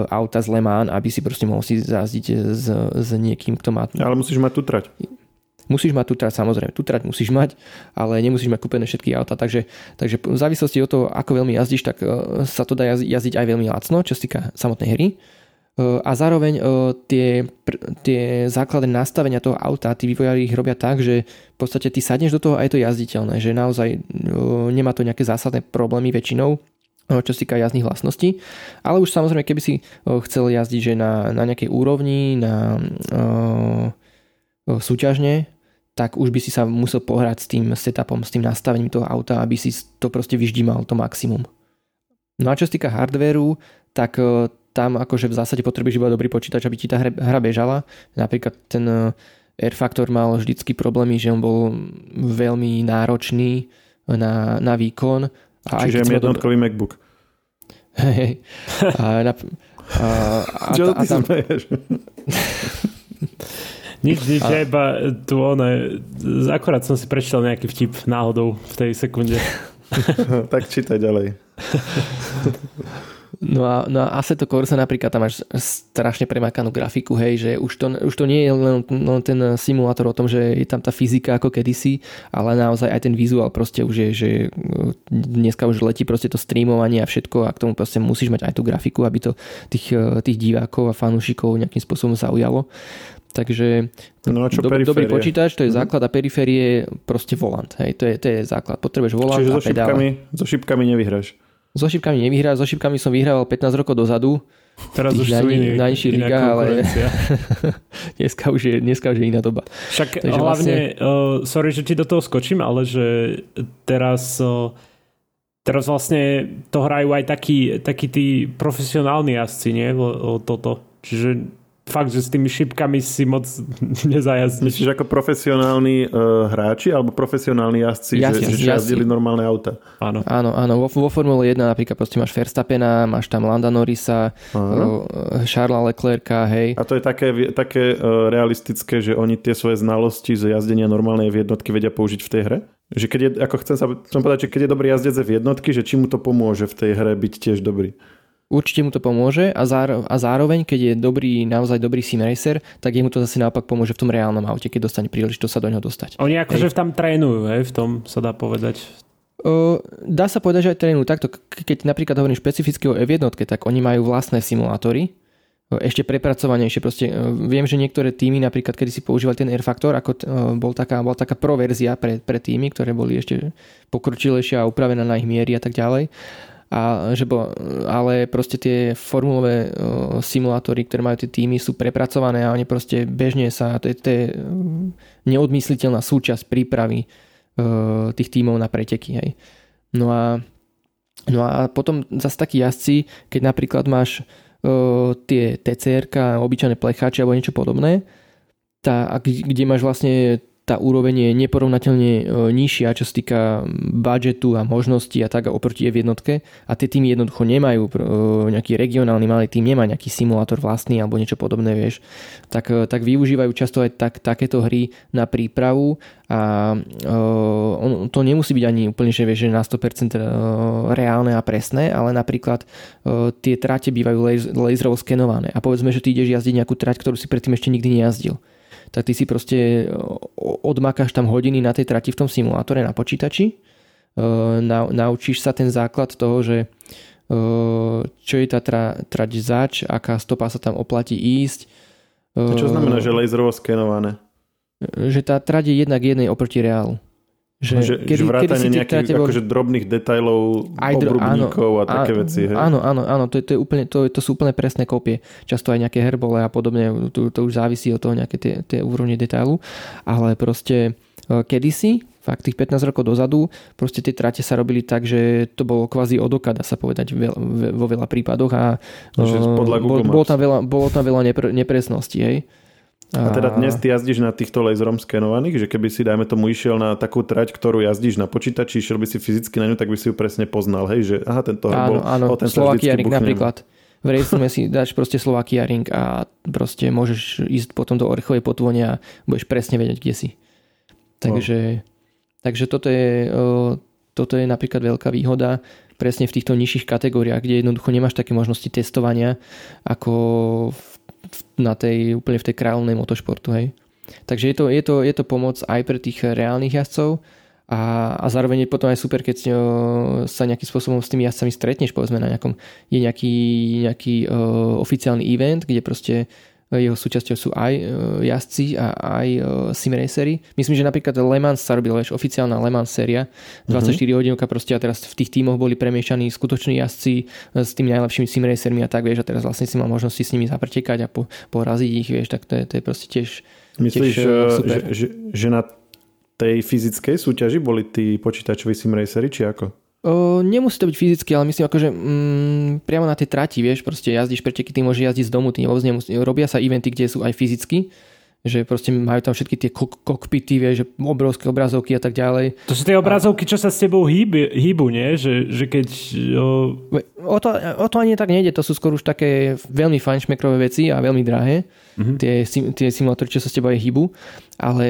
auta z Le Mans, aby si proste mohol si jazdiť s, s niekým, kto má... Ale musíš mať tú trať. Musíš mať tú trať, samozrejme, tú trať musíš mať, ale nemusíš mať kúpené všetky autá, takže, takže v závislosti od toho, ako veľmi jazdíš, tak sa to dá jazdiť aj veľmi lacno, čo sa týka samotnej hry. A zároveň tie, tie základné nastavenia toho auta, tí vývojári ich robia tak, že v podstate ty sadneš do toho a je to jazditeľné, že naozaj nemá to nejaké zásadné problémy väčšinou, čo sa týka jazdných vlastností, ale už samozrejme, keby si chcel jazdiť že na, na nejakej úrovni, na súťažne, tak už by si sa musel pohrať s tým setupom, s tým nastavením toho auta, aby si to proste vyždímal to maximum. No a čo sa týka hardvéru, tak tam akože v zásade potrebuješ iba dobrý počítač, aby ti tá hra bežala. Napríklad ten rFactor mal vždycky problémy, že on bol veľmi náročný na, na výkon. A čiže aj jednotkový do... MacBook. Hej. Čo ty smeješ? Nič, nič, a... iba tu ono, akorát som si prečítal nejaký vtip náhodou v tej sekunde. Tak čítaj ďalej. No a na Assetto Corsa napríklad tam máš strašne premakanú grafiku, hej, že už to, už to nie je len, len ten simulátor o tom, že je tam tá fyzika ako kedysi, ale naozaj aj ten vizuál proste už je, že dneska už letí proste to streamovanie a všetko a k tomu proste musíš mať aj tú grafiku, aby to tých, tých divákov a fanúšikov nejakým spôsobom zaujalo. Takže no do, dobrý počítač, to je mm-hmm. základ a periférie proste volant, hej, to je, to je základ. Potrebuješ volant. Čiže a so šipkami, so šipkami nevyhráš. So šipkami nevyhráš, so šipkami som vyhrával pätnásť rokov dozadu. Teraz už sú iné, iná konkurencia. Ale dneska, už je, dneska už je iná doba. Však takže hlavne, vlastne... uh, sorry, že ti do toho skočím, ale že teraz... Uh, teraz vlastne to hrajú aj takí, takí tí profesionálni jazdci, nie? O, o toto. Čiže fakt, že s tými šipkami si moc nezajazdíš. Myslíš ako profesionálni uh, hráči alebo profesionálni jazdci, jasne, že, že jazdili normálne auta? Áno, áno, áno. Vo, vo Formule jeden napríklad proste máš Verstappena, máš tam Landa Norrisa, uh, Charlesa Leclerca, hej. A to je také, také uh, realistické, že oni tie svoje znalosti z jazdenia normálnej v jednotky vedia použiť v tej hre? Že keď je, ako chcem sa chcem povedať, že keď je dobrý jazdec v jednotky, že či mu to pomôže v tej hre byť tiež dobrý? Určite mu to pomôže a, záro, a zároveň, keď je dobrý, naozaj dobrý simracer, tak jemu to zase naopak pomôže v tom reálnom aute, keď dostane príležitosť sa do neho dostať. Oni akože tam trénujú, hej? V tom sa dá povedať. O, dá sa povedať, že aj trénujú takto. Keď napríklad hovorím špecificky o ef jeden, tak oni majú vlastné simulátory, ešte prepracovanejšie. Proste viem, že niektoré týmy napríklad kedy si používali ten rFactor, ako t- bol taká, bola taká proverzia pre, pre týmy, ktoré boli ešte pokročilejšie a upravené na ich miery a tak ďalej. A, že bol, ale proste tie formulové uh, simulátory, ktoré majú tie týmy, sú prepracované a oni proste bežne sa, to je, to je neodmysliteľná súčasť prípravy uh, tých týmov na preteky. Hej. No a, no a potom zase takí jazdci, keď napríklad máš uh, tie té cé erka, obyčajné plecháče alebo niečo podobné, tá, kde máš vlastne tá úroveň je neporovnateľne nižšia, čo sa týka budžetu a možností a tak oproti ef jeden. A tie týmy jednoducho nemajú, nejaký regionálny malý tým nemá nejaký simulátor vlastný alebo niečo podobné, vieš. Tak, tak využívajú často aj tak, takéto hry na prípravu a uh, to nemusí byť ani úplne, že vieš, že na sto percent reálne a presné, ale napríklad uh, tie trate bývajú laserovo skenované. A povedzme, že ty ideš jazdiť nejakú trať, ktorú si predtým ešte nikdy nejazdil. Tak ty si proste odmakáš tam hodiny na tej trati v tom simulátore na počítači. Na, naučíš sa ten základ toho, že čo je tá tra, trať zač, aká stopa sa tam oplatí ísť. To čo znamená, že laserovo skenované? Že tá trať je jednak jednej oproti reálu. Že, že, že vrátane nejakých teba... akože drobných detailov, dro... obrubníkov áno, a také áno, veci. Hej? Áno, áno, áno, to, to, je úplne, to, to sú úplne presné kópie. Často aj nejaké herbole a podobne, to, to už závisí od toho nejaké tie, tie úrovne detailu, ale proste kedysi, fakt tých pätnásť rokov dozadu, proste tie trate sa robili tak, že to bolo kvázi od oka, dá sa povedať veľ, vo veľa prípadoch a podľa Google bol, bol tam veľa, bolo tam veľa nepre, nepresností, hej. A teda dnes ty jazdíš na týchto laserom skenovaných, že keby si, dajme tomu, išiel na takú trať, ktorú jazdíš na počítači, išiel by si fyzicky na ňu, tak by si ju presne poznal, hej, že aha, tento áno, bol... Áno, áno, Slovakia Ring napríklad. V Race Roome si dáš proste Slovakia Ring a proste môžeš ísť potom do Orchovej Potvone a budeš presne vedieť, kde si. Takže, oh. takže toto je... Toto je napríklad veľká výhoda presne v týchto nižších kategóriách, kde jednoducho nemáš také možnosti testovania ako v na tej, úplne v tej kráľovnej motošportu, hej. Takže je to, je to, je to pomoc aj pre tých reálnych jazdcov a, a zároveň je potom aj super, keď o, sa nejakým spôsobom s tými jazdcami stretneš, povedzme na nejakom, je nejaký, nejaký o, oficiálny event, kde proste jeho súčasťou sú aj o, jazdci a aj o, simracery. Myslím, že napríklad Le Mans sa robila ešte oficiálna Le Mans séria, dvadsaťštyri hodinovka proste a teraz v tých tímoch boli premiešaní skutoční jazdci s tými najlepšími simracermi a tak, vieš, a teraz vlastne si mal možnosti s nimi zapretekať a po, poraziť ich, vieš, tak to je, to je proste tiež Myslíš, tiež super. Že, že, že na tej fyzickej súťaži boli tí počítačoví simracery, či ako? O, nemusí to byť fyzicky, ale myslím akože mm, priamo na tej trati, vieš, proste jazdíš preteky, ty môžeš jazdiť z domu, ty vôbec nemusí, robia sa eventy, kde sú aj fyzicky, že proste majú tam všetky tie kok- kokpity, vieš, obrovské obrazovky a tak ďalej. To sú tie obrazovky, a... čo sa s tebou hýb, hýbu, nie? Že, že keď... O... O, to, o to ani tak nejde, to sú skôr už také veľmi fajnšmekrové veci a veľmi drahé, mm-hmm. tie, tie simulátory, čo sa s tebou hýbu, ale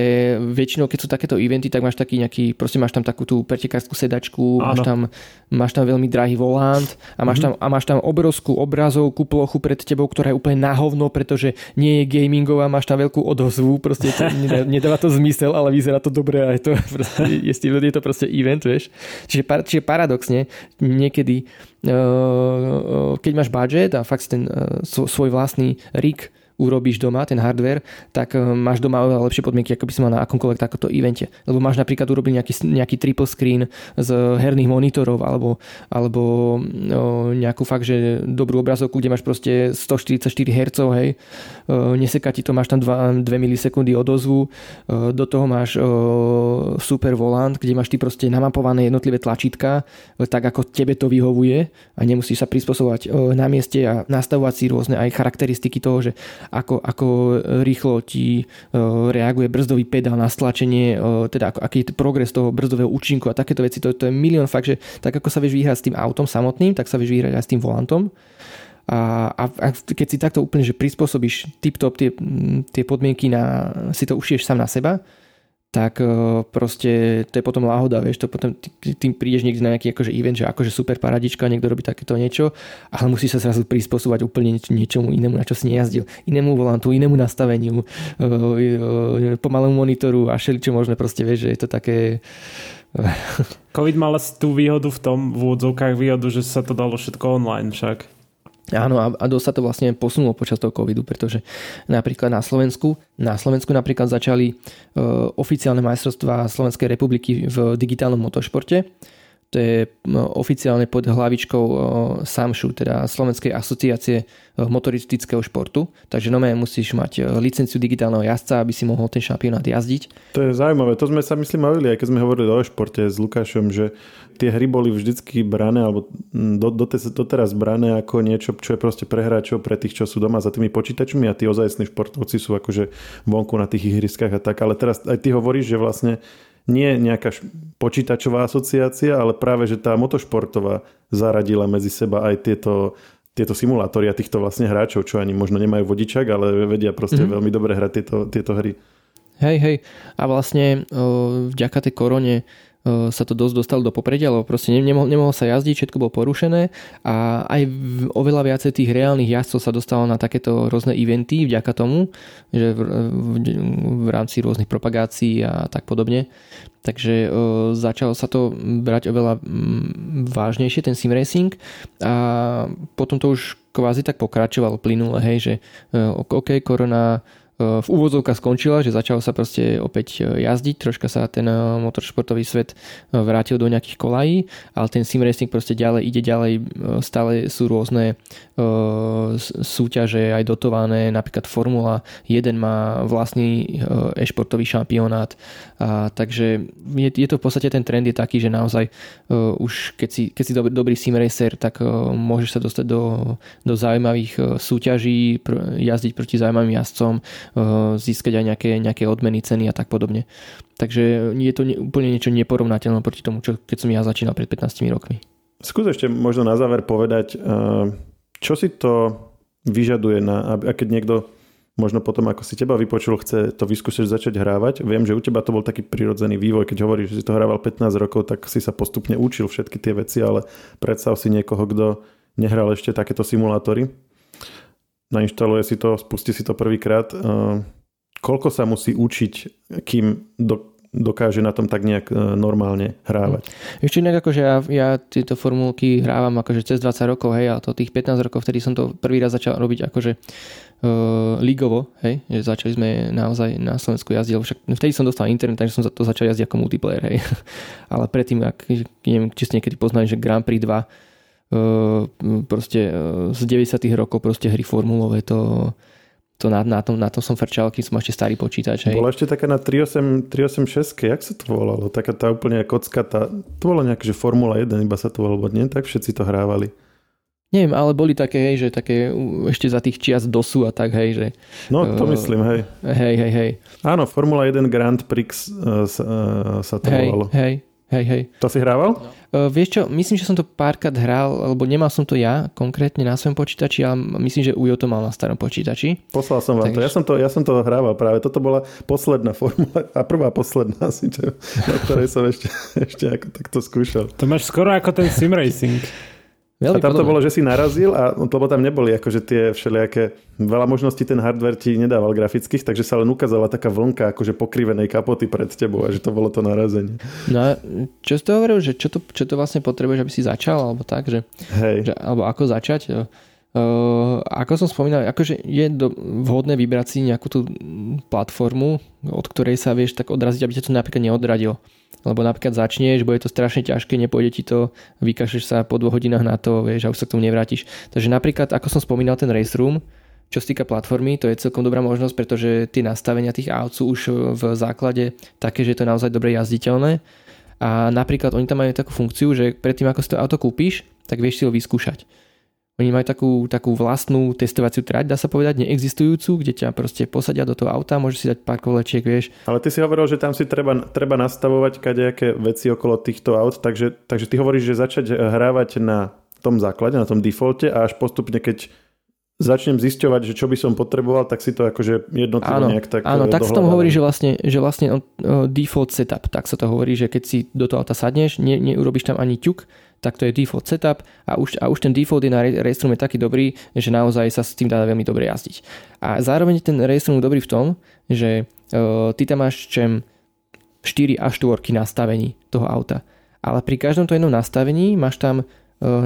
väčšinou, keď sú takéto eventy, tak máš taký nejaký, proste máš tam takú tú pretekárskú sedačku, máš tam, máš tam veľmi drahý volant a máš, mm-hmm. tam, a máš tam obrovskú obrazovku, plochu pred tebou, ktorá je úplne na hovno, pretože nie je gamingová, máš tam veľkú odozvu, proste to, nedáva to zmysel, ale vyzerá to dobre a je to proste, je, je to proste event, vieš. Čiže, čiže paradoxne, niekedy, keď máš budget a fakt si ten svoj vlastný rig urobíš doma, ten hardware, tak máš doma oveľa lepšie podmienky, ako by si mal na akomkoľvek takomto evente. Lebo máš napríklad urobiť nejaký, nejaký triple screen z herných monitorov alebo, alebo no, nejakú fakt, že dobrú obrazovku, kde máš proste sto štyridsaťštyri hertz, hej, neseká ti to, máš tam dve milisekundy odozvu, do toho máš super volant, kde máš ty proste namapované jednotlivé tlačítka, tak ako tebe to vyhovuje a nemusíš sa prispôsobovať na mieste a nastavovať si rôzne aj charakteristiky toho, že Ako, ako rýchlo ti uh, reaguje brzdový pedál na stlačenie, uh, teda ako, aký je progres toho brzdového účinku a takéto veci, to, to je milión fakt, že tak ako sa vieš vyhrať s tým autom samotným, tak sa vieš vyhrať aj s tým volantom. A, a, a keď si takto úplne, že prispôsobíš tip-top tie, tie podmienky, na, si to ušieš sám na seba, tak uh, proste to je potom láhoda, vieš, to potom ty, tým prídeš niekde na nejaký akože event, že akože super paradička, niekto robí takéto niečo, ale musíš sa zrazu prispôsobať úplne nieč- niečomu inému, na čo si nejazdil, inému volantu, inému nastaveniu, uh, uh, pomalému monitoru a všeličo možné, proste vieš, že je to také... COVID mal tú výhodu v tom, v úvodzovkách výhodu, že sa to dalo všetko online však. Áno, a dosť sa to vlastne posunulo počas toho covidu, pretože napríklad na Slovensku, na Slovensku napríklad začali e, oficiálne majstrovstvá Slovenskej republiky v digitálnom motošporte. To je oficiálne pod hlavičkou SAMŠu, teda Slovenskej asociácie motoristického športu. Takže nome musíš mať licenciu digitálneho jazdca, aby si mohol ten šampionát jazdiť. To je zaujímavé. To sme sa myslím mavili, aj keď sme hovorili o športe s Lukášom, že tie hry boli vždycky brané, alebo doteraz brané ako niečo, čo je proste pre hráčov, pre tých, čo sú doma za tými počítačmi a tí ozajstní športovci sú akože vonku na tých ihriskách a tak. Ale teraz aj ty hovoríš, že vlastne nie nejaká počítačová asociácia, ale práve, že tá motošportová zaradila medzi seba aj tieto, tieto simulátory a týchto vlastne hráčov, čo ani možno nemajú vodičak, ale vedia proste mm-hmm. veľmi dobre hrať tieto, tieto hry. Hej, hej. A vlastne o, vďaka tej korone o, sa to dosť dostalo do popredia, lebo proste nemohol, nemohol sa jazdiť, všetko bolo porušené a aj oveľa viacej tých reálnych jazdcov sa dostalo na takéto rôzne eventy vďaka tomu, že v, v, v rámci rôznych propagácií a tak podobne. Takže e, začalo sa to brať oveľa m, vážnejšie, ten sim racing, a potom to už kvázi tak pokračovalo plynule, hej, že e, ok, korona e, v úvodzovkách skončila, že začalo sa proste opäť jazdiť, troška sa ten motoršportový svet vrátil do nejakých kolají, ale ten sim racing proste ďalej ide ďalej, stále sú rôzne e, súťaže aj dotované, napríklad Formula jeden má vlastný e-športový šampionát, a, takže Je, je to v podstate, ten trend je taký, že naozaj uh, už keď si, keď si dobrý, dobrý simracer, tak uh, môžeš sa dostať do, do zaujímavých uh, súťaží, pr- jazdiť proti zaujímavým jazdcom, uh, získať aj nejaké, nejaké odmeny, ceny a tak podobne. Takže je to ne, úplne niečo neporovnateľné proti tomu, čo keď som ja začínal pred pätnástimi rokmi. Skús ešte možno na záver povedať, uh, čo si to vyžaduje, na, a keď niekto možno potom, ako si teba vypočul, chce to vyskúšať začať hrávať. Viem, že u teba to bol taký prirodzený vývoj. Keď hovoríš, že si to hrával pätnásť rokov, tak si sa postupne učil všetky tie veci, ale predstav si niekoho, kto nehral ešte takéto simulátory. Nainštaluje si to, spustí si to prvýkrát. Koľko sa musí učiť, kým do dokáže na tom tak nejak normálne hrávať. Ešte inak akože ja, ja tieto formulky hrávam akože cez dvadsať rokov, hej, a to tých pätnásť rokov, vtedy som to prvý raz začal robiť akože uh, ligovo, hej, že začali sme naozaj na Slovensku jazdiť, však vtedy som dostal internet, takže som to začal jazdiť ako multiplayer, hej. Ale predtým, ak, neviem, či ste niekedy poznali, že Grand Prix dva uh, proste uh, z deväťdesiatych rokov proste hry formulové, to To na, na, tom, na tom som frčal, kým som ešte starý počítač. Hej. Bola ešte taká na tri osemdesiatšesť, jak sa to volalo? Taká tá úplne kocka, tá, to bola nejaká, že Formula jeden iba sa to volalo, nie? Tak všetci to hrávali. Neviem, ale boli také, hej, že také ešte za tých čias dosu a tak, hej, že... No, to uh, myslím, hej. Hej, hej, hej. Áno, Formula jeden Grand Prix uh, sa, uh, sa to hej, volalo. Hej, hej. Hej, hej. To si hrával? No. Uh, vieš čo, myslím, že som to párkrát hral, lebo nemal som to ja konkrétne na svojom počítači, ale myslím, že Ujo to mal na starom počítači. Poslal som vám Takže... to. Ja som to. Ja som to hrával práve. Toto bola posledná formula a prvá posledná asi, čo, na ktorej som ešte, ešte ako takto skúšal. To máš skoro ako ten sim racing. Veľmi a tam podobné. To bolo, že si narazil, a, lebo tam neboli akože tie všelijaké, veľa možností ten hardware ti nedával grafických, takže sa len ukázala taká vlnka akože pokrivenej kapoty pred tebou a že to bolo to narazenie. No čo si to hovoril, že čo to, čo to vlastne potrebuješ, aby si začal, alebo tak, že, že alebo ako začať? Uh, ako som spomínal, akože je do, vhodné vybrať si nejakú tú platformu, od ktorej sa vieš tak odraziť, aby ťa to napríklad neodradilo. Lebo napríklad začneš, bude to strašne ťažké, nepôjde ti to, vykašleš sa po dvoch hodinách na to, vieš, a už sa k tomu nevrátiš. Takže napríklad, ako som spomínal, ten Race Room, čo sa týka platformy, to je celkom dobrá možnosť, pretože tie nastavenia tých aut sú už v základe také, že je to naozaj dobre jazditeľné. A napríklad oni tam majú takú funkciu, že predtým, ako si to auto kúpiš, tak vieš si ho vyskúšať. Oni majú takú, takú vlastnú testovaciu trať, dá sa povedať, neexistujúcu, kde ťa proste posadia do toho auta, môžeš si dať pár kolečiek, vieš. Ale ty si hovoril, že tam si treba, treba nastavovať kadejaké veci okolo týchto aut, takže, takže ty hovoríš, že začať hrávať na tom základe, na tom defalte, a až postupne, keď začnem zisťovať, že čo by som potreboval, tak si to akože jednotlivo nejak tak dohľadám. Áno, tak sa tomu hovorí, že vlastne, že vlastne default setup, tak sa to hovorí, že keď si do toho auta sadneš, ne, neurobíš tam ani ťuk, tak to je default setup a už, a už ten default je na Race Room je taký dobrý, že naozaj sa s tým dá veľmi dobre jazdiť. A zároveň ten Race Room je dobrý v tom, že uh, ty tam máš čem štyri až štyri nastavení toho auta. Ale pri každom to jednom nastavení máš tam uh,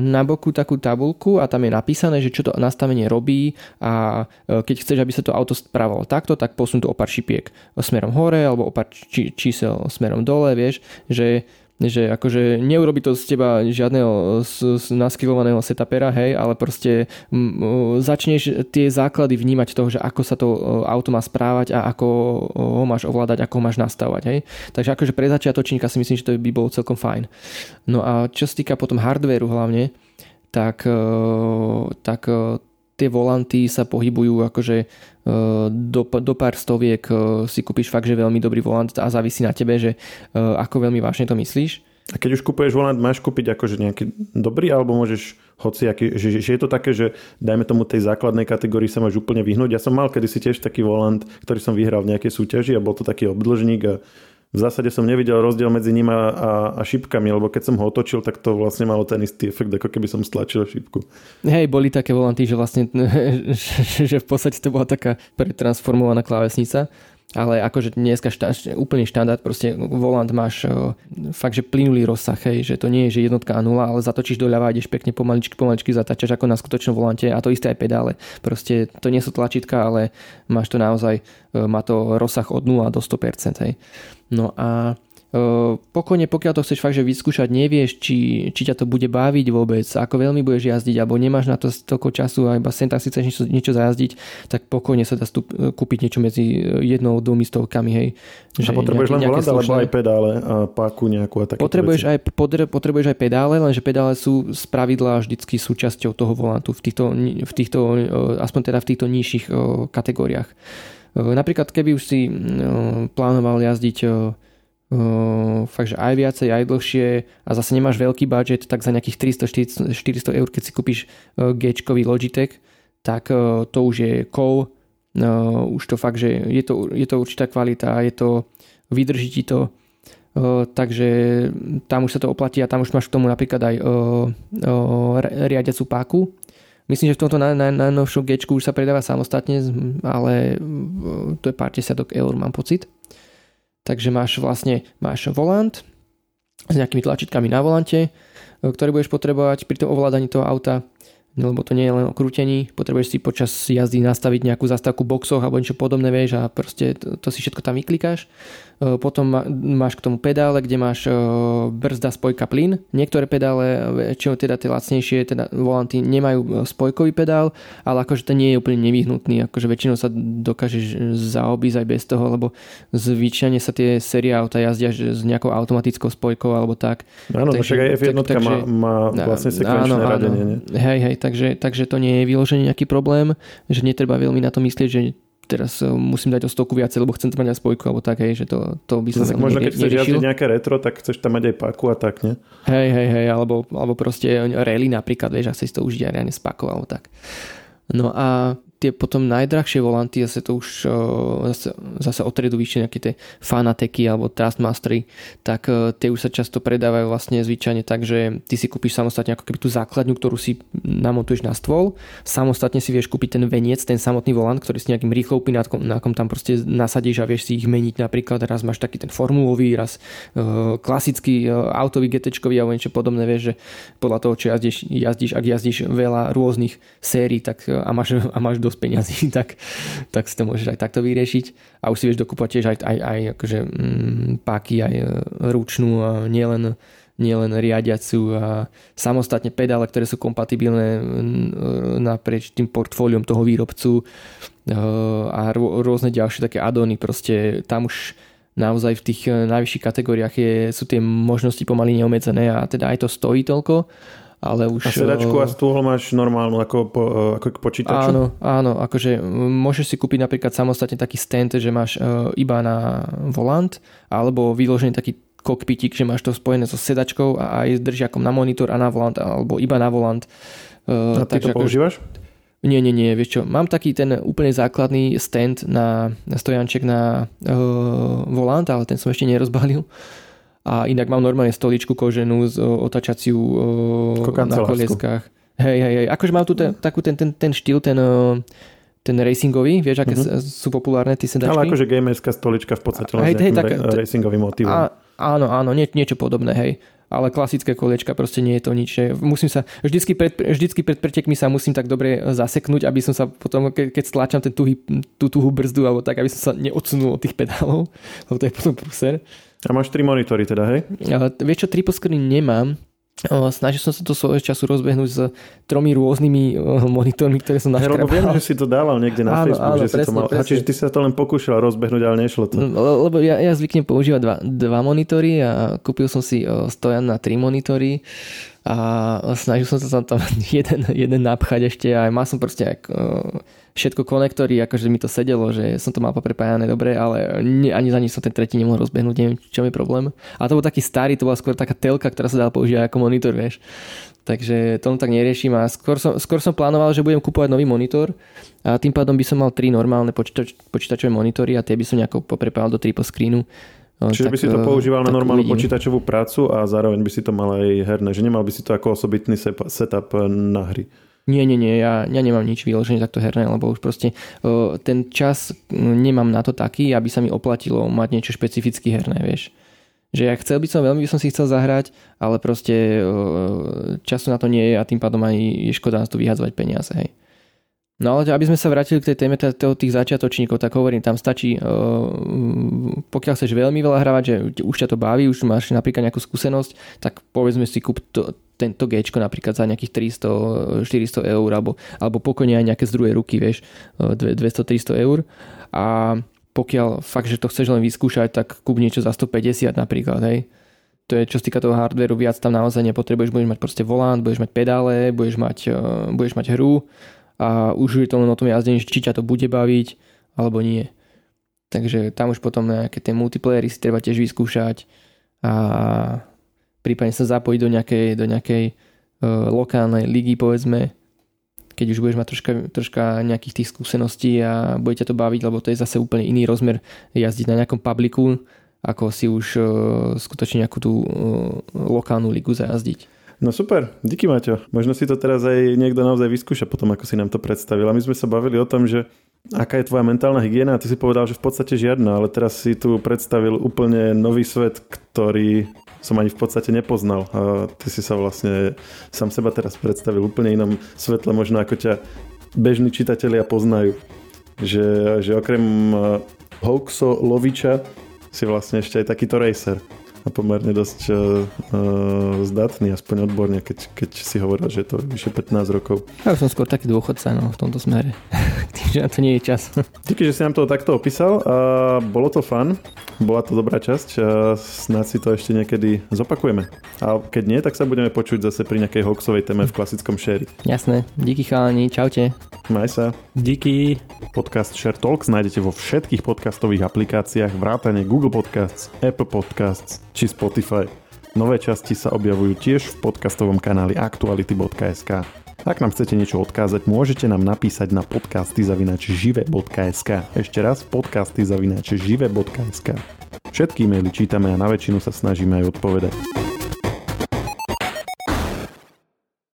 na boku takú tabuľku a tam je napísané, že čo to nastavenie robí, a uh, keď chceš, aby sa to auto správalo takto, tak posun to o pár šipiek smerom hore alebo o pár či- čísel smerom dole, vieš, že že akože neurobi to z teba žiadneho naskylovaného setupera, hej, ale proste m- m- začneš tie základy vnímať toho, že ako sa to auto má správať a ako ho máš ovládať, ako ho máš nastavovať, hej. Takže akože pre začiatočníka si myslím, že to by bolo celkom fajn. No a čo sa týka potom hardvéru hlavne, tak, tak tie volanty sa pohybujú akože do, do pár stoviek si kúpiš fakt, že veľmi dobrý volant, a závisí na tebe, že ako veľmi vážne to myslíš. A keď už kupuješ volant, máš kúpiť akože nejaký dobrý, alebo môžeš hociaký, že, že je to také, že dajme tomu tej základnej kategórii sa máš úplne vyhnúť. Ja som mal kedysi tiež taký volant, ktorý som vyhral v nejakej súťaži a bol to taký obdĺžnik a v zásade som nevidel rozdiel medzi ním a, a, a šipkami, lebo keď som ho otočil, tak to vlastne malo ten istý efekt, ako keby som stlačil šipku. Hej, boli také volanty, že vlastne že v podstate to bola taká pretransformovaná klávesnica, ale akože dneska šta, úplne štandard, proste volant máš o, fakt, že plynulý rozsah, hej, že to nie je, že jednotka a nula, ale zatočíš doľava a ideš pekne pomaličky, pomaličky zatáčaš ako na skutočnom volante, a to isté aj pedále. Proste to nie sú tlačidka, ale máš to naozaj, má to rozsah od nula do sto percent, hej. No a e, pokojne, pokiaľ to chceš fakt, že vyskúšať, nevieš, či, či ťa to bude baviť vôbec, ako veľmi budeš jazdiť, alebo nemáš na to toľko času a iba sem tak si chceš niečo, niečo zajazdiť, tak pokojne sa dá stup, kúpiť niečo medzi jednou, dvomi stovkami, hej. Že a potrebuješ nejaké, len volant, alebo aj pedále a páku nejakú a také potrebuješ aj, podre, potrebuješ aj pedále, lenže pedále sú spravidla vždycky súčasťou toho volantu v týchto, v týchto aspoň teda v týchto nižších kategóriách. Napríklad, keby už si plánoval jazdiť fakt, že aj viacej, aj dlhšie a zase nemáš veľký budget, tak za nejakých tristo až štyristo eur, keď si kúpiš G-čkový Logitech, tak to už je kov. Už to fakt, že je to, je to určitá kvalita, je to, vydrží ti to. Takže tam už sa to oplatí a tam už máš k tomu napríklad aj riadiacu páku. Myslím, že v tomto najnovšom G-čku už sa predáva samostatne, ale to je pár desiatok eur, mám pocit. Takže máš vlastne máš volant s nejakými tlačítkami na volante, ktoré budeš potrebovať pri tom ovládaní toho auta, lebo to nie je len o krútení. Potrebuješ si počas jazdy nastaviť nejakú zastávku boxov alebo niečo podobné, vieš, a proste to, to si všetko tam vyklikáš. Potom máš k tomu pedále, kde máš brzda, spojka, plyn. Niektoré pedále, čo teda tie lacnejšie, teda volanty nemajú spojkový pedál, ale akože to nie je úplne nevyhnutný, akože väčšinou sa dokážeš zaobísť aj bez toho, lebo zvyčajne sa tie série auta jazdia s nejakou automatickou spojkou alebo tak. Áno, takže, však aj ef jedna tak, takže, má, má vlastne sekvenčné áno, radenie. Áno. Hej, hej, takže, takže to nie je vyložený nejaký problém, že netreba veľmi na to myslieť, že teraz musím dať o stovku viacej, lebo chcem tam mať aj spojku alebo tak, hej, že to, to by som neriešil. Možno keď chceš jazdiť nejaké retro, tak chceš tam mať aj paku a tak, ne? Hej, hej, hej, alebo, alebo proste rally napríklad, vieš, a chceš to užiť aj reálne s pakou alebo tak. No a tie potom najdrahšie volanty, zase to už zase, zase o triedu vyššie nejaké tie Fanateky alebo Trustmastery, tak tie už sa často predávajú vlastne zvyčajne tak, že ty si kúpiš samostatne ako keby tú základňu, ktorú si namontuješ na stôl, samostatne si vieš kúpiť ten veniec, ten samotný volant, ktorý si nejakým rýchlo upínatkom tam proste nasadíš a vieš si ich meniť, napríklad raz máš taký ten formulový, raz uh, klasický uh, autový GTčkový alebo niečo podobné, vieš, že podľa toho, čo jazdíš, jazdíš, ak jazdíš veľa rôznych sérií, tak a máš, a máš dosť peňazí, tak, tak si to môžeš aj takto vyriešiť. A už si vieš dokúpať tiež aj, aj, aj akože, mm, páky, aj ručnú, a nielen, nielen riadiacu a samostatne pedále, ktoré sú kompatibilné naprieč tým portfóliom toho výrobcu a rôzne ďalšie také addony. Proste tam už naozaj v tých najvyšších kategóriách je, sú tie možnosti pomaly neomedzené a teda aj to stojí toľko. Ale už, a sedačku a stôl máš normálnu ako, po, ako k počítaču? Áno, áno, akože môžeš si kúpiť napríklad samostatne taký stand, že máš iba na volant, alebo vyložený taký kokpitík, že máš to spojené so sedačkou a aj s držiakom na monitor a na volant, alebo iba na volant. A ty takže to používaš? Nie, nie, nie, vieš čo, mám taký ten úplne základný stand na, na stojanček na uh, volant, ale ten som ešte nerozbalil. A inak mám normálne stoličku koženú z otačaciu na kolieskách. Hej, hej, hej. Akože mám tu ten, takú ten, ten, ten štýl, ten, ten racingový, vieš, aké mm-hmm. sú populárne tie sedačky. Ale akože gamerská stolička v podstate len s nejakým tak, re- racingovým motivom. A, áno, áno, nie, niečo podobné, hej. Ale klasické koliečka, proste nie je to nič. Musím sa, vždycky pred, vždycky pred pretekmi sa musím tak dobre zaseknúť, aby som sa potom, ke, keď stláčam ten tuhý, tú tuhú brzdu, alebo tak, aby som sa neodsunul od tých pedálov, lebo to je potom prúser. A máš tri monitory teda, hej? Ja, vieš čo, triple screen nemám. Snažil som sa to svojho času rozbehnúť s tromi rôznymi monitormi, ktoré som naškrabal. Viem, že si to dával niekde na áno, Facebook, áno, že presne, si to mal. A čiže ty sa to len pokúšal rozbehnúť, ale nešlo to. Lebo ja, ja zvyknem používať dva, dva monitory a kúpil som si stojan na tri monitory a snažil som sa tam jeden, jeden napchať ešte a mal som proste aj všetko konektory, akože mi to sedelo, že som to mal poprepájané dobre, ale ani za nič som ten tretí nemohol rozbehnúť, neviem, čo mi je problém. A to bol taký starý, to bola skôr taká telka, ktorá sa dala používať ako monitor, vieš. Takže tomu tak neriešim a skôr som, skôr som plánoval, že budem kupovať nový monitor a tým pádom by som mal tri normálne počítač, počítačové monitory a tie by som nejako poprepájal do triple screenu. No, čiže tak, by si to používal na normálnu uvidím. Počítačovú prácu a zároveň by si to mal aj herné, že nemal by si to ako osobitný setup na hry. Nie, nie, nie, ja, ja nemám nič vyložené takto herné, lebo už proste uh, ten čas nemám na to taký, aby sa mi oplatilo mať niečo špecificky herné, vieš. Že ja chcel by som, veľmi by som si chcel zahrať, ale proste uh, času na to nie je a tým pádom aj je škoda na to vyhadzovať peniaze, hej. No ale aby sme sa vrátili k tej téme tých začiatočníkov, tak hovorím, tam stačí, pokiaľ chceš veľmi veľa hravať, že už ťa to baví, už máš napríklad nejakú skúsenosť, tak povedzme si kúp to, tento géčko napríklad za nejakých tristo štyristo eur alebo, alebo pokojne aj nejaké z druhej ruky, vieš, dvesto tristo eur a pokiaľ fakt, že to chceš len vyskúšať, tak kúp niečo za stopäťdesiat napríklad, hej. To je, čo sa týka toho hardvéru, viac tam naozaj nepotrebuješ, budeš mať proste volant, budeš mať pedále, budeš mať, budeš mať hru. A už je to len o tom jazdení, či ťa to bude baviť, alebo nie. Takže tam už potom nejaké tie multiplayery si treba tiež vyskúšať a prípadne sa zapojiť do nejakej, do nejakej uh, lokálnej ligy, povedzme, keď už budeš mať troška, troška nejakých tých skúseností a bude ťa to baviť, lebo to je zase úplne iný rozmer jazdiť na nejakom publiku, ako si už uh, skutočne nejakú tú uh, lokálnu ligu zajazdiť. No super, díky Maťo. Možno si to teraz aj niekto naozaj vyskúša potom, ako si nám to predstavil. A my sme sa bavili o tom, že aká je tvoja mentálna hygiena a ty si povedal, že v podstate žiadna, ale teraz si tu predstavil úplne nový svet, ktorý som ani v podstate nepoznal. A ty si sa vlastne sám seba teraz predstavil úplne inom svetle, možno ako ťa bežní čitatelia poznajú. Že, že okrem hoaxo loviča si vlastne ešte aj takýto racer. A pomerne dosť uh, zdatný, aspoň odborne, keď, keď si hovoril, že je to vyše pätnásť rokov. Ja som skôr taký dôchodca, no, v tomto smere. fakt, že na to nie je čas. Díky, že si nám to takto opísal. Uh, bolo to fun, bola to dobrá časť. Uh, snáď si to ešte niekedy zopakujeme. A keď nie, tak sa budeme počuť zase pri nejakej hoaxovej téme v klasickom share. Jasné. Díky chalani, čaute. Maj sa. Díky. Podcast Share Talks nájdete vo všetkých podcastových aplikáciách vrátane Google Podcasts, Apple Podcasts či Spotify. Nové časti sa objavujú tiež v podcastovom kanáli aktuality bodka es ká. Ak nám chcete niečo odkázať, môžete nám napísať na podcasty zavináč žive bodka es ká. Ešte raz podcasty zavináč žive bodka es ká. Všetky maily čítame a na väčšinu sa snažíme aj odpovedať.